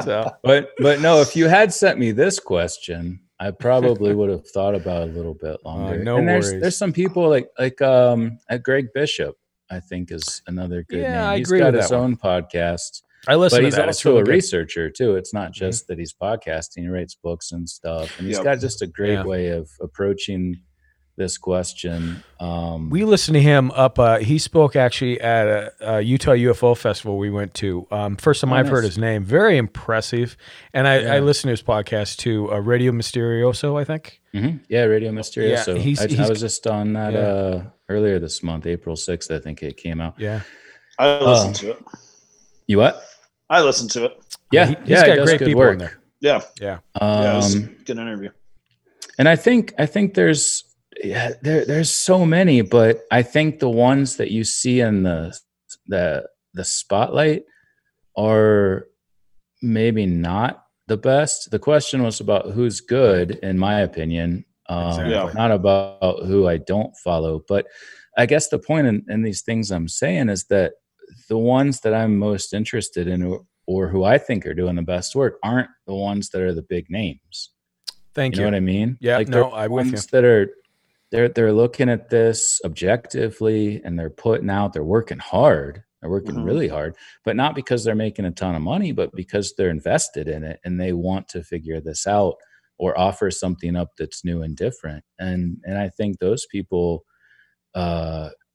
So, But no, if you had sent me this question, I probably would have thought about it a little bit longer. No worries. There's some people like Greg Bishop, I think, is another good name. I agree. He's got his own podcast. I listen to that. But he's also a researcher too. It's not just that he's podcasting; he writes books and stuff. And he's got just a great way of approaching this question. We listened to him up. He spoke actually at a Utah UFO festival we went to. First time I've heard his name. Very impressive. And I listened to his podcast too. Radio Mysterioso, I think. Mm-hmm. Yeah, Radio Mysterioso. Yeah, I was just on that earlier this month, April 6th. I think it came out. Yeah, I listened to it. You what? I listened to it. Yeah, he's got great people in there. Yeah. It was a good interview. And I think there's so many, but I think the ones that you see in the spotlight are maybe not the best. The question was about who's good, in my opinion, not about who I don't follow. But I guess the point in these things I'm saying is that the ones that I'm most interested in or who I think are doing the best work aren't the ones that are the big names. Thank you. You know what I mean? Yeah, I'm with you. That are, they're looking at this objectively and they're putting out, they're working hard. They're working really hard, but not because they're making a ton of money, but because they're invested in it and they want to figure this out or offer something up that's new and different. And I think those people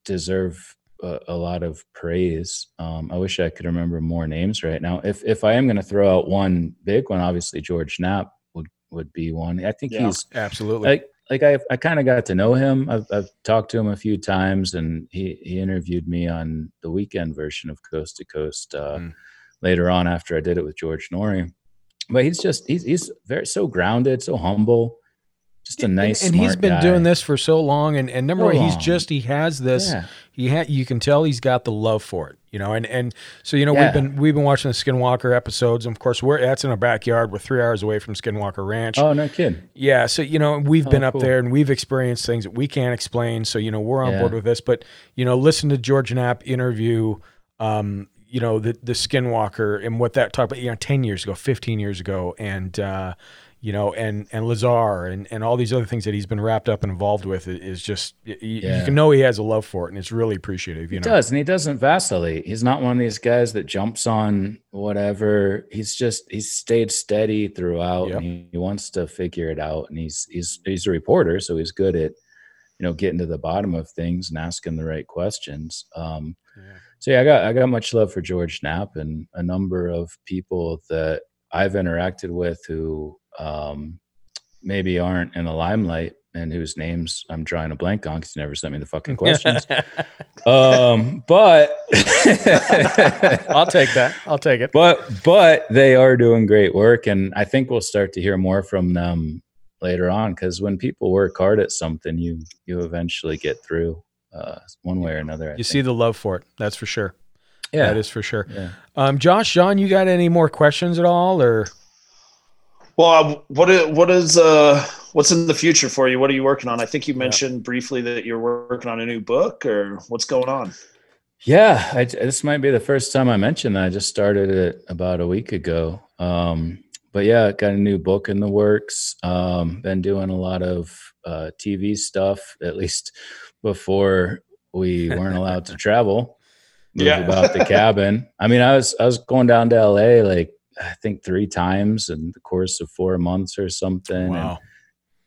deserve a lot of praise. I wish I could remember more names right now. If I am going to throw out one big one, obviously George Knapp would be one. I think he's absolutely like I kind of got to know him. I've talked to him a few times, and he interviewed me on the weekend version of Coast to Coast later on after I did it with George Norrie. But he's just he's very so grounded, so humble. Just a nice and smart he's been guy. Doing this for so long and number one, he has this you can tell he's got the love for it, you know, and so you know we've been watching the Skinwalker episodes, and of course that's in our backyard. We're 3 hours away from Skinwalker Ranch. Oh, no kidding. Yeah, so you know we've been up there and we've experienced things that we can't explain, so you know we're on board with this. But you know, listen to George Knapp interview you know the Skinwalker and what that talked about, you know, 10 years ago, 15 years ago, and you know, and Lazar and all these other things that he's been wrapped up and involved with is just, you can know he has a love for it, and it's really appreciative. He does, and he doesn't vacillate. He's not one of these guys that jumps on whatever. He's stayed steady throughout, and he wants to figure it out. And he's a reporter, so he's good at, you know, getting to the bottom of things and asking the right questions. So yeah, I got much love for George Knapp and a number of people that I've interacted with who, maybe aren't in the limelight and whose names I'm drawing a blank on because you never sent me the fucking questions. But I'll take it. But they are doing great work, and I think we'll start to hear more from them later on, because when people work hard at something, you eventually get through one way or another. I think. See the love for it. That's for sure. Yeah, that is for sure. Yeah. Josh, John, you got any more questions at all, or? Well, what's in the future for you? What are you working on? I think you mentioned briefly that you're working on a new book, or what's going on? Yeah, this might be the first time I mentioned that. I just started it about a week ago. But yeah, got a new book in the works. Been doing a lot of TV stuff, at least before we weren't allowed to travel. About the cabin. I mean, I was going down to LA like, I think 3 times in the course of 4 months or something. Wow.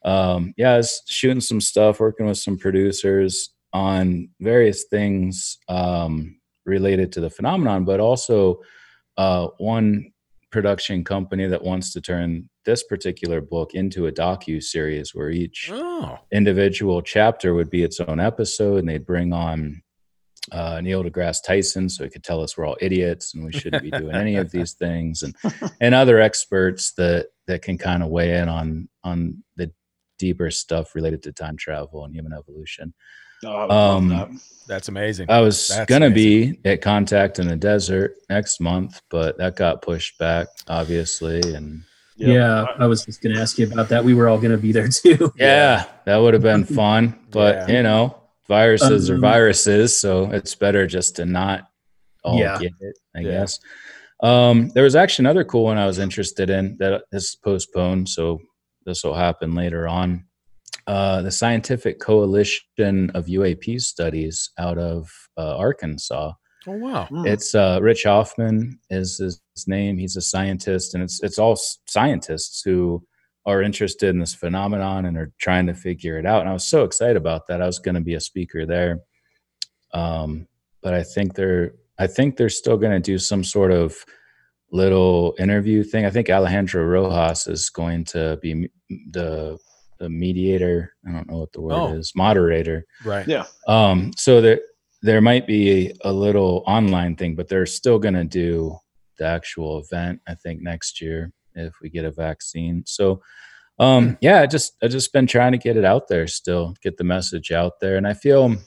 And, I was shooting some stuff, working with some producers, on various things related to the phenomenon, but also one production company that wants to turn this particular book into a docu-series where each individual chapter would be its own episode, and they'd bring on Neil deGrasse Tyson so he could tell us we're all idiots and we shouldn't be doing any of these things, and other experts that can kind of weigh in on the deeper stuff related to time travel and human evolution. Oh, that's amazing. I was going to be at Contact in the Desert next month, but that got pushed back, obviously. And yeah, I was just going to ask you about that. We were all going to be there too. Yeah, that would have been fun. But, you know, viruses are viruses, so it's better just to not all get it, I guess. There was actually another cool one I was interested in that is postponed, so this will happen later on. The Scientific Coalition of UAP Studies out of Arkansas. Oh, wow. It's Rich Hoffman is his name. He's a scientist, and it's all scientists who are interested in this phenomenon and are trying to figure it out. And I was so excited about that. I was going to be a speaker there. But I think they're still going to do some sort of little interview thing. I think Alejandro Rojas is going to be the mediator. I don't know what the word is. Moderator. Right. Yeah. So there might be a little online thing, but they're still going to do the actual event, I think, next year if we get a vaccine. So, I just been trying to get it out there still, get the message out there. And I feel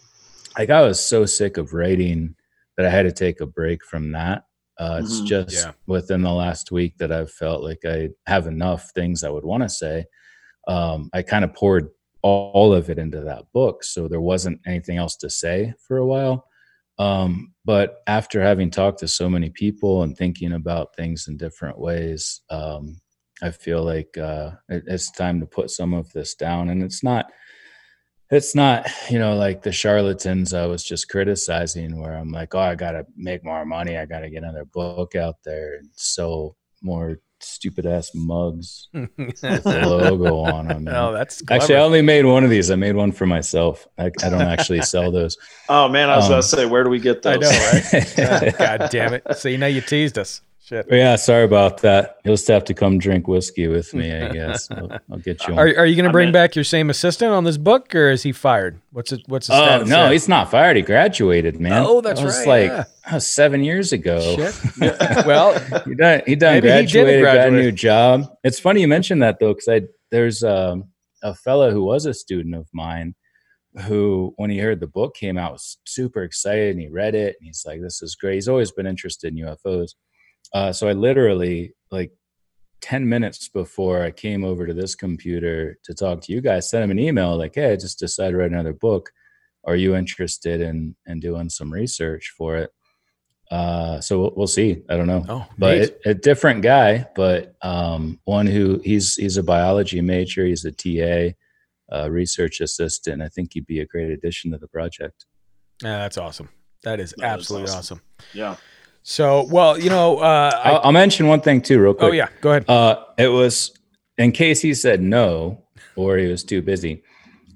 like I was so sick of writing that I had to take a break from that. It's just within the last week that I've felt like I have enough things I would want to say. I kind of poured all of it into that book, so there wasn't anything else to say for a while. But after having talked to so many people and thinking about things in different ways, I feel like it's time to put some of this down. And it's not, you know, like the charlatans I was just criticizing, where I'm like, oh, I got to make more money, I got to get another book out there and sell more stupid ass mugs with the logo on them. Oh, that's clever. Actually, I only made one of these. I made one for myself. I don't actually sell those. Oh man, I was about to say, where do we get those? I know, right? God damn it! See, now you teased us. Shit. Yeah, sorry about that. You'll just have to come drink whiskey with me, I guess. I'll get you on. Are you going to bring back your same assistant on this book, or is he fired? What's the status? Oh no, he's not fired. He graduated, man. Oh, that's right. It's like 7 years ago. Shit. Well, he done graduated, got a new job. It's funny you mentioned that though, because there's a fellow who was a student of mine who, when he heard the book came out, was super excited, and he read it, and he's like, "This is great." He's always been interested in UFOs. So I literally, like 10 minutes before I came over to this computer to talk to you guys, sent him an email like, hey, I just decided to write another book. Are you interested in doing some research for it? So we'll see. I don't know. Oh, but a different guy, but one who he's a biology major. He's a TA, research assistant. I think he'd be a great addition to the project. Yeah, that's awesome. That is absolutely awesome. Yeah. So, well, you know, I'll mention one thing too, real quick. Oh yeah, go ahead. It was, in case he said no, or he was too busy,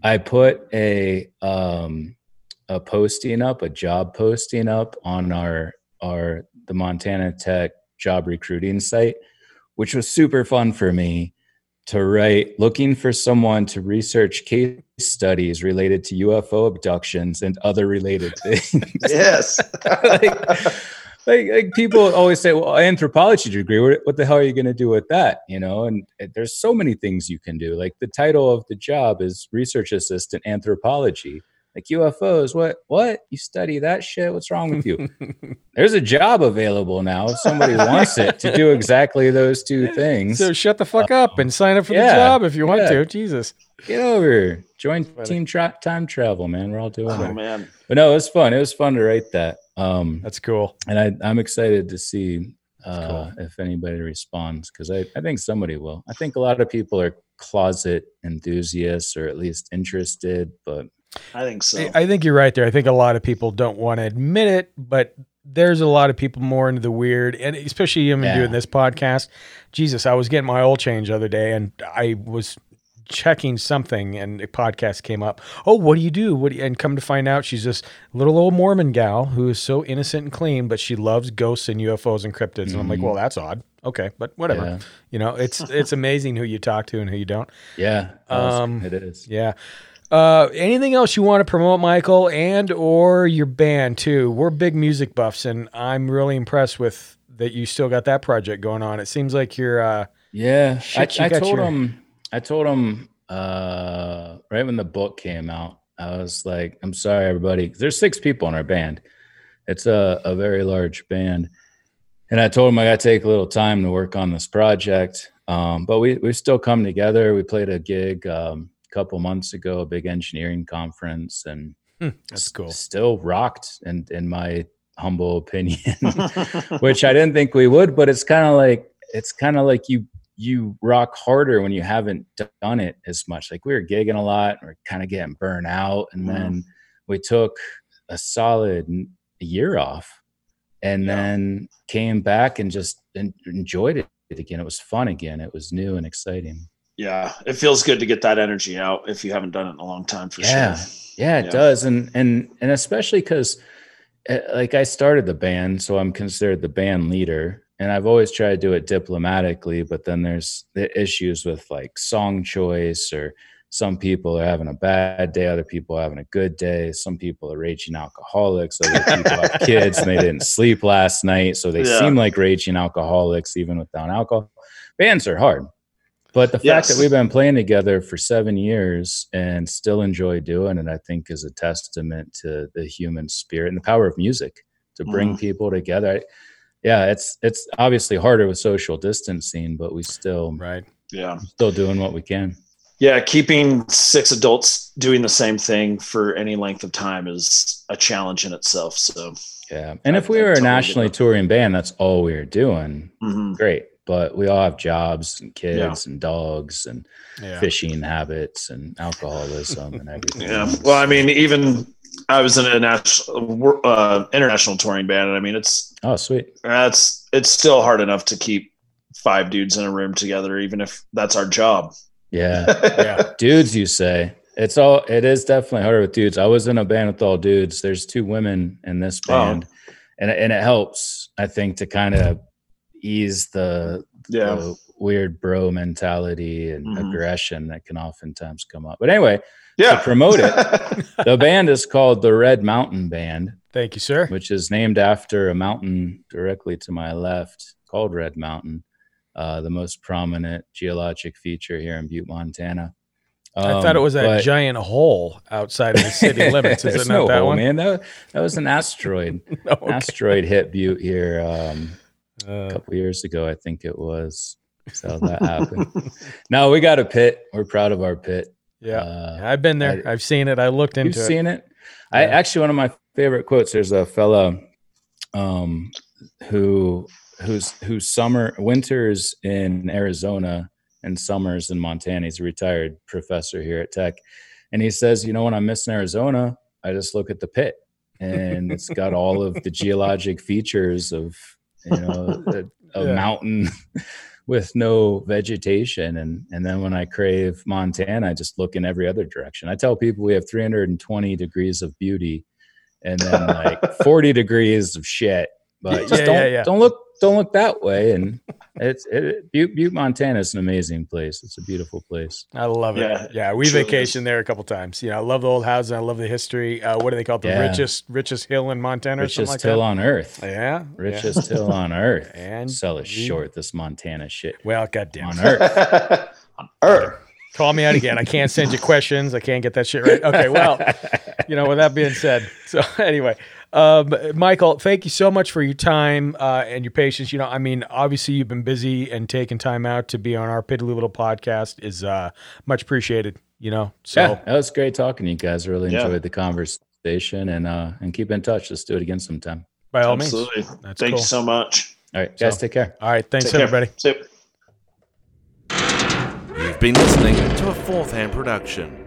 I put a posting up, a job posting up on the Montana Tech job recruiting site, which was super fun for me to write, looking for someone to research case studies related to UFO abductions and other related things. Yes. Like people always say, well, anthropology degree, what the hell are you going to do with that? You know, and there's so many things you can do. Like the title of the job is research assistant anthropology. Like UFOs, what? You study that shit? What's wrong with you? There's a job available now if somebody wants it to do exactly those two things. So shut the fuck up and sign up for the job if you want to. Jesus. Get over here. Join Team Time Travel, man. We're all doing it. Oh, man. But no, it was fun. It was fun to write that. That's cool. And I'm excited to see if anybody responds, because I think somebody will. I think a lot of people are closet enthusiasts, or at least interested, but I think so. I think you're right there. I think a lot of people don't want to admit it, but there's a lot of people more into the weird, and especially even doing this podcast. Jesus, I was getting my oil change the other day, and I was checking something, and a podcast came up. Oh, what do you do? And come to find out, she's this little old Mormon gal who is so innocent and clean, but she loves ghosts and UFOs and cryptids. Mm-hmm. And I'm like, well, that's odd. Okay, but whatever. Yeah. You know, it's amazing who you talk to and who you don't. Yeah, it is. Yeah. Anything else you want to promote, Michael, and or your band too? We're big music buffs, and I'm really impressed with that. You still got that project going on. It seems like you're. I told him right when the book came out, I was like, I'm sorry, everybody. There's 6 people in our band. It's a very large band, and I told him I got to take a little time to work on this project. But we still come together. We played a gig. Couple months ago, a big engineering conference, and that's cool. Still rocked, in my humble opinion, which I didn't think we would, but it's kind of like you rock harder when you haven't done it as much. Like, we were gigging a lot, and we're kind of getting burnt out, and then we took a solid year off, and then came back and just enjoyed it again. It was fun again. It was new and exciting. Yeah, it feels good to get that energy out if you haven't done it in a long time, for sure. Yeah, it does. And especially because, like, I started the band, so I'm considered the band leader. And I've always tried to do it diplomatically, but then there's the issues with, like, song choice, or some people are having a bad day, other people are having a good day. Some people are raging alcoholics, other people have kids and they didn't sleep last night, so they seem like raging alcoholics even without alcohol. Bands are hard. But the fact that we've been playing together for 7 years and still enjoy doing it, I think, is a testament to the human spirit and the power of music to bring people together. It's obviously harder with social distancing, but we still still doing what we can. Yeah, keeping 6 adults doing the same thing for any length of time is a challenge in itself. So and if we were a nationally touring band, that's all we were doing. Mm-hmm. Great. But we all have jobs and kids and dogs and fishing habits and alcoholism and everything. Well, I mean, even I was in an international touring band, and I mean, it's it's still hard enough to keep 5 dudes in a room together, even if that's our job. Yeah, dudes, you say. It is definitely harder with dudes. I was in a band with all dudes. There's 2 women in this band, and it helps, I think, to kind of ease the weird bro mentality and aggression that can oftentimes come up. But anyway, to promote it, the band is called the Red Mountain Band. Thank you, sir. Which is named after a mountain directly to my left called Red Mountain, the most prominent geologic feature here in Butte, Montana. I thought it was a giant hole outside of the city limits. Is it not that one? Man, that was an asteroid. Okay. Asteroid hit Butte here. A couple years ago, I think it was. So that happened. No, we got a pit. We're proud of our pit. Yeah. I've been there. I've seen it. I looked into it. You've seen it? Yeah. One of my favorite quotes, there's a fella whose winter's in Arizona and summer's in Montana. He's a retired professor here at Tech. And he says, you know, when I'm missing Arizona, I just look at the pit. And it's got all of the geologic features of, you know, a mountain with no vegetation. And then when I crave Montana, I just look in every other direction. I tell people we have 320 degrees of beauty and then like 40 degrees of shit, but just don't look that way. And Butte, Montana is an amazing place. It's a beautiful place. I love it. Yeah. We vacationed there a couple times. You know, I love the old houses. I love the history. What do they call it? The richest hill in Montana. Richest hill on earth. Yeah. Richest hill on earth. And sell it short, this Montana shit. Well, goddamn. On earth. On earth. Call me out again. I can't send you questions. I can't get that shit right. Okay. Well, you know, with that being said, so anyway, Michael, thank you so much for your time and your patience. You know, I mean, obviously you've been busy, and taking time out to be on our piddly little podcast is much appreciated, you know? So that was great talking to you guys. I really enjoyed the conversation, and keep in touch. Let's do it again sometime. By all means. Absolutely. Thank you so much. All right, guys, take care. All right. Thanks, everybody. See you. You've been listening to a Fourth Hand production.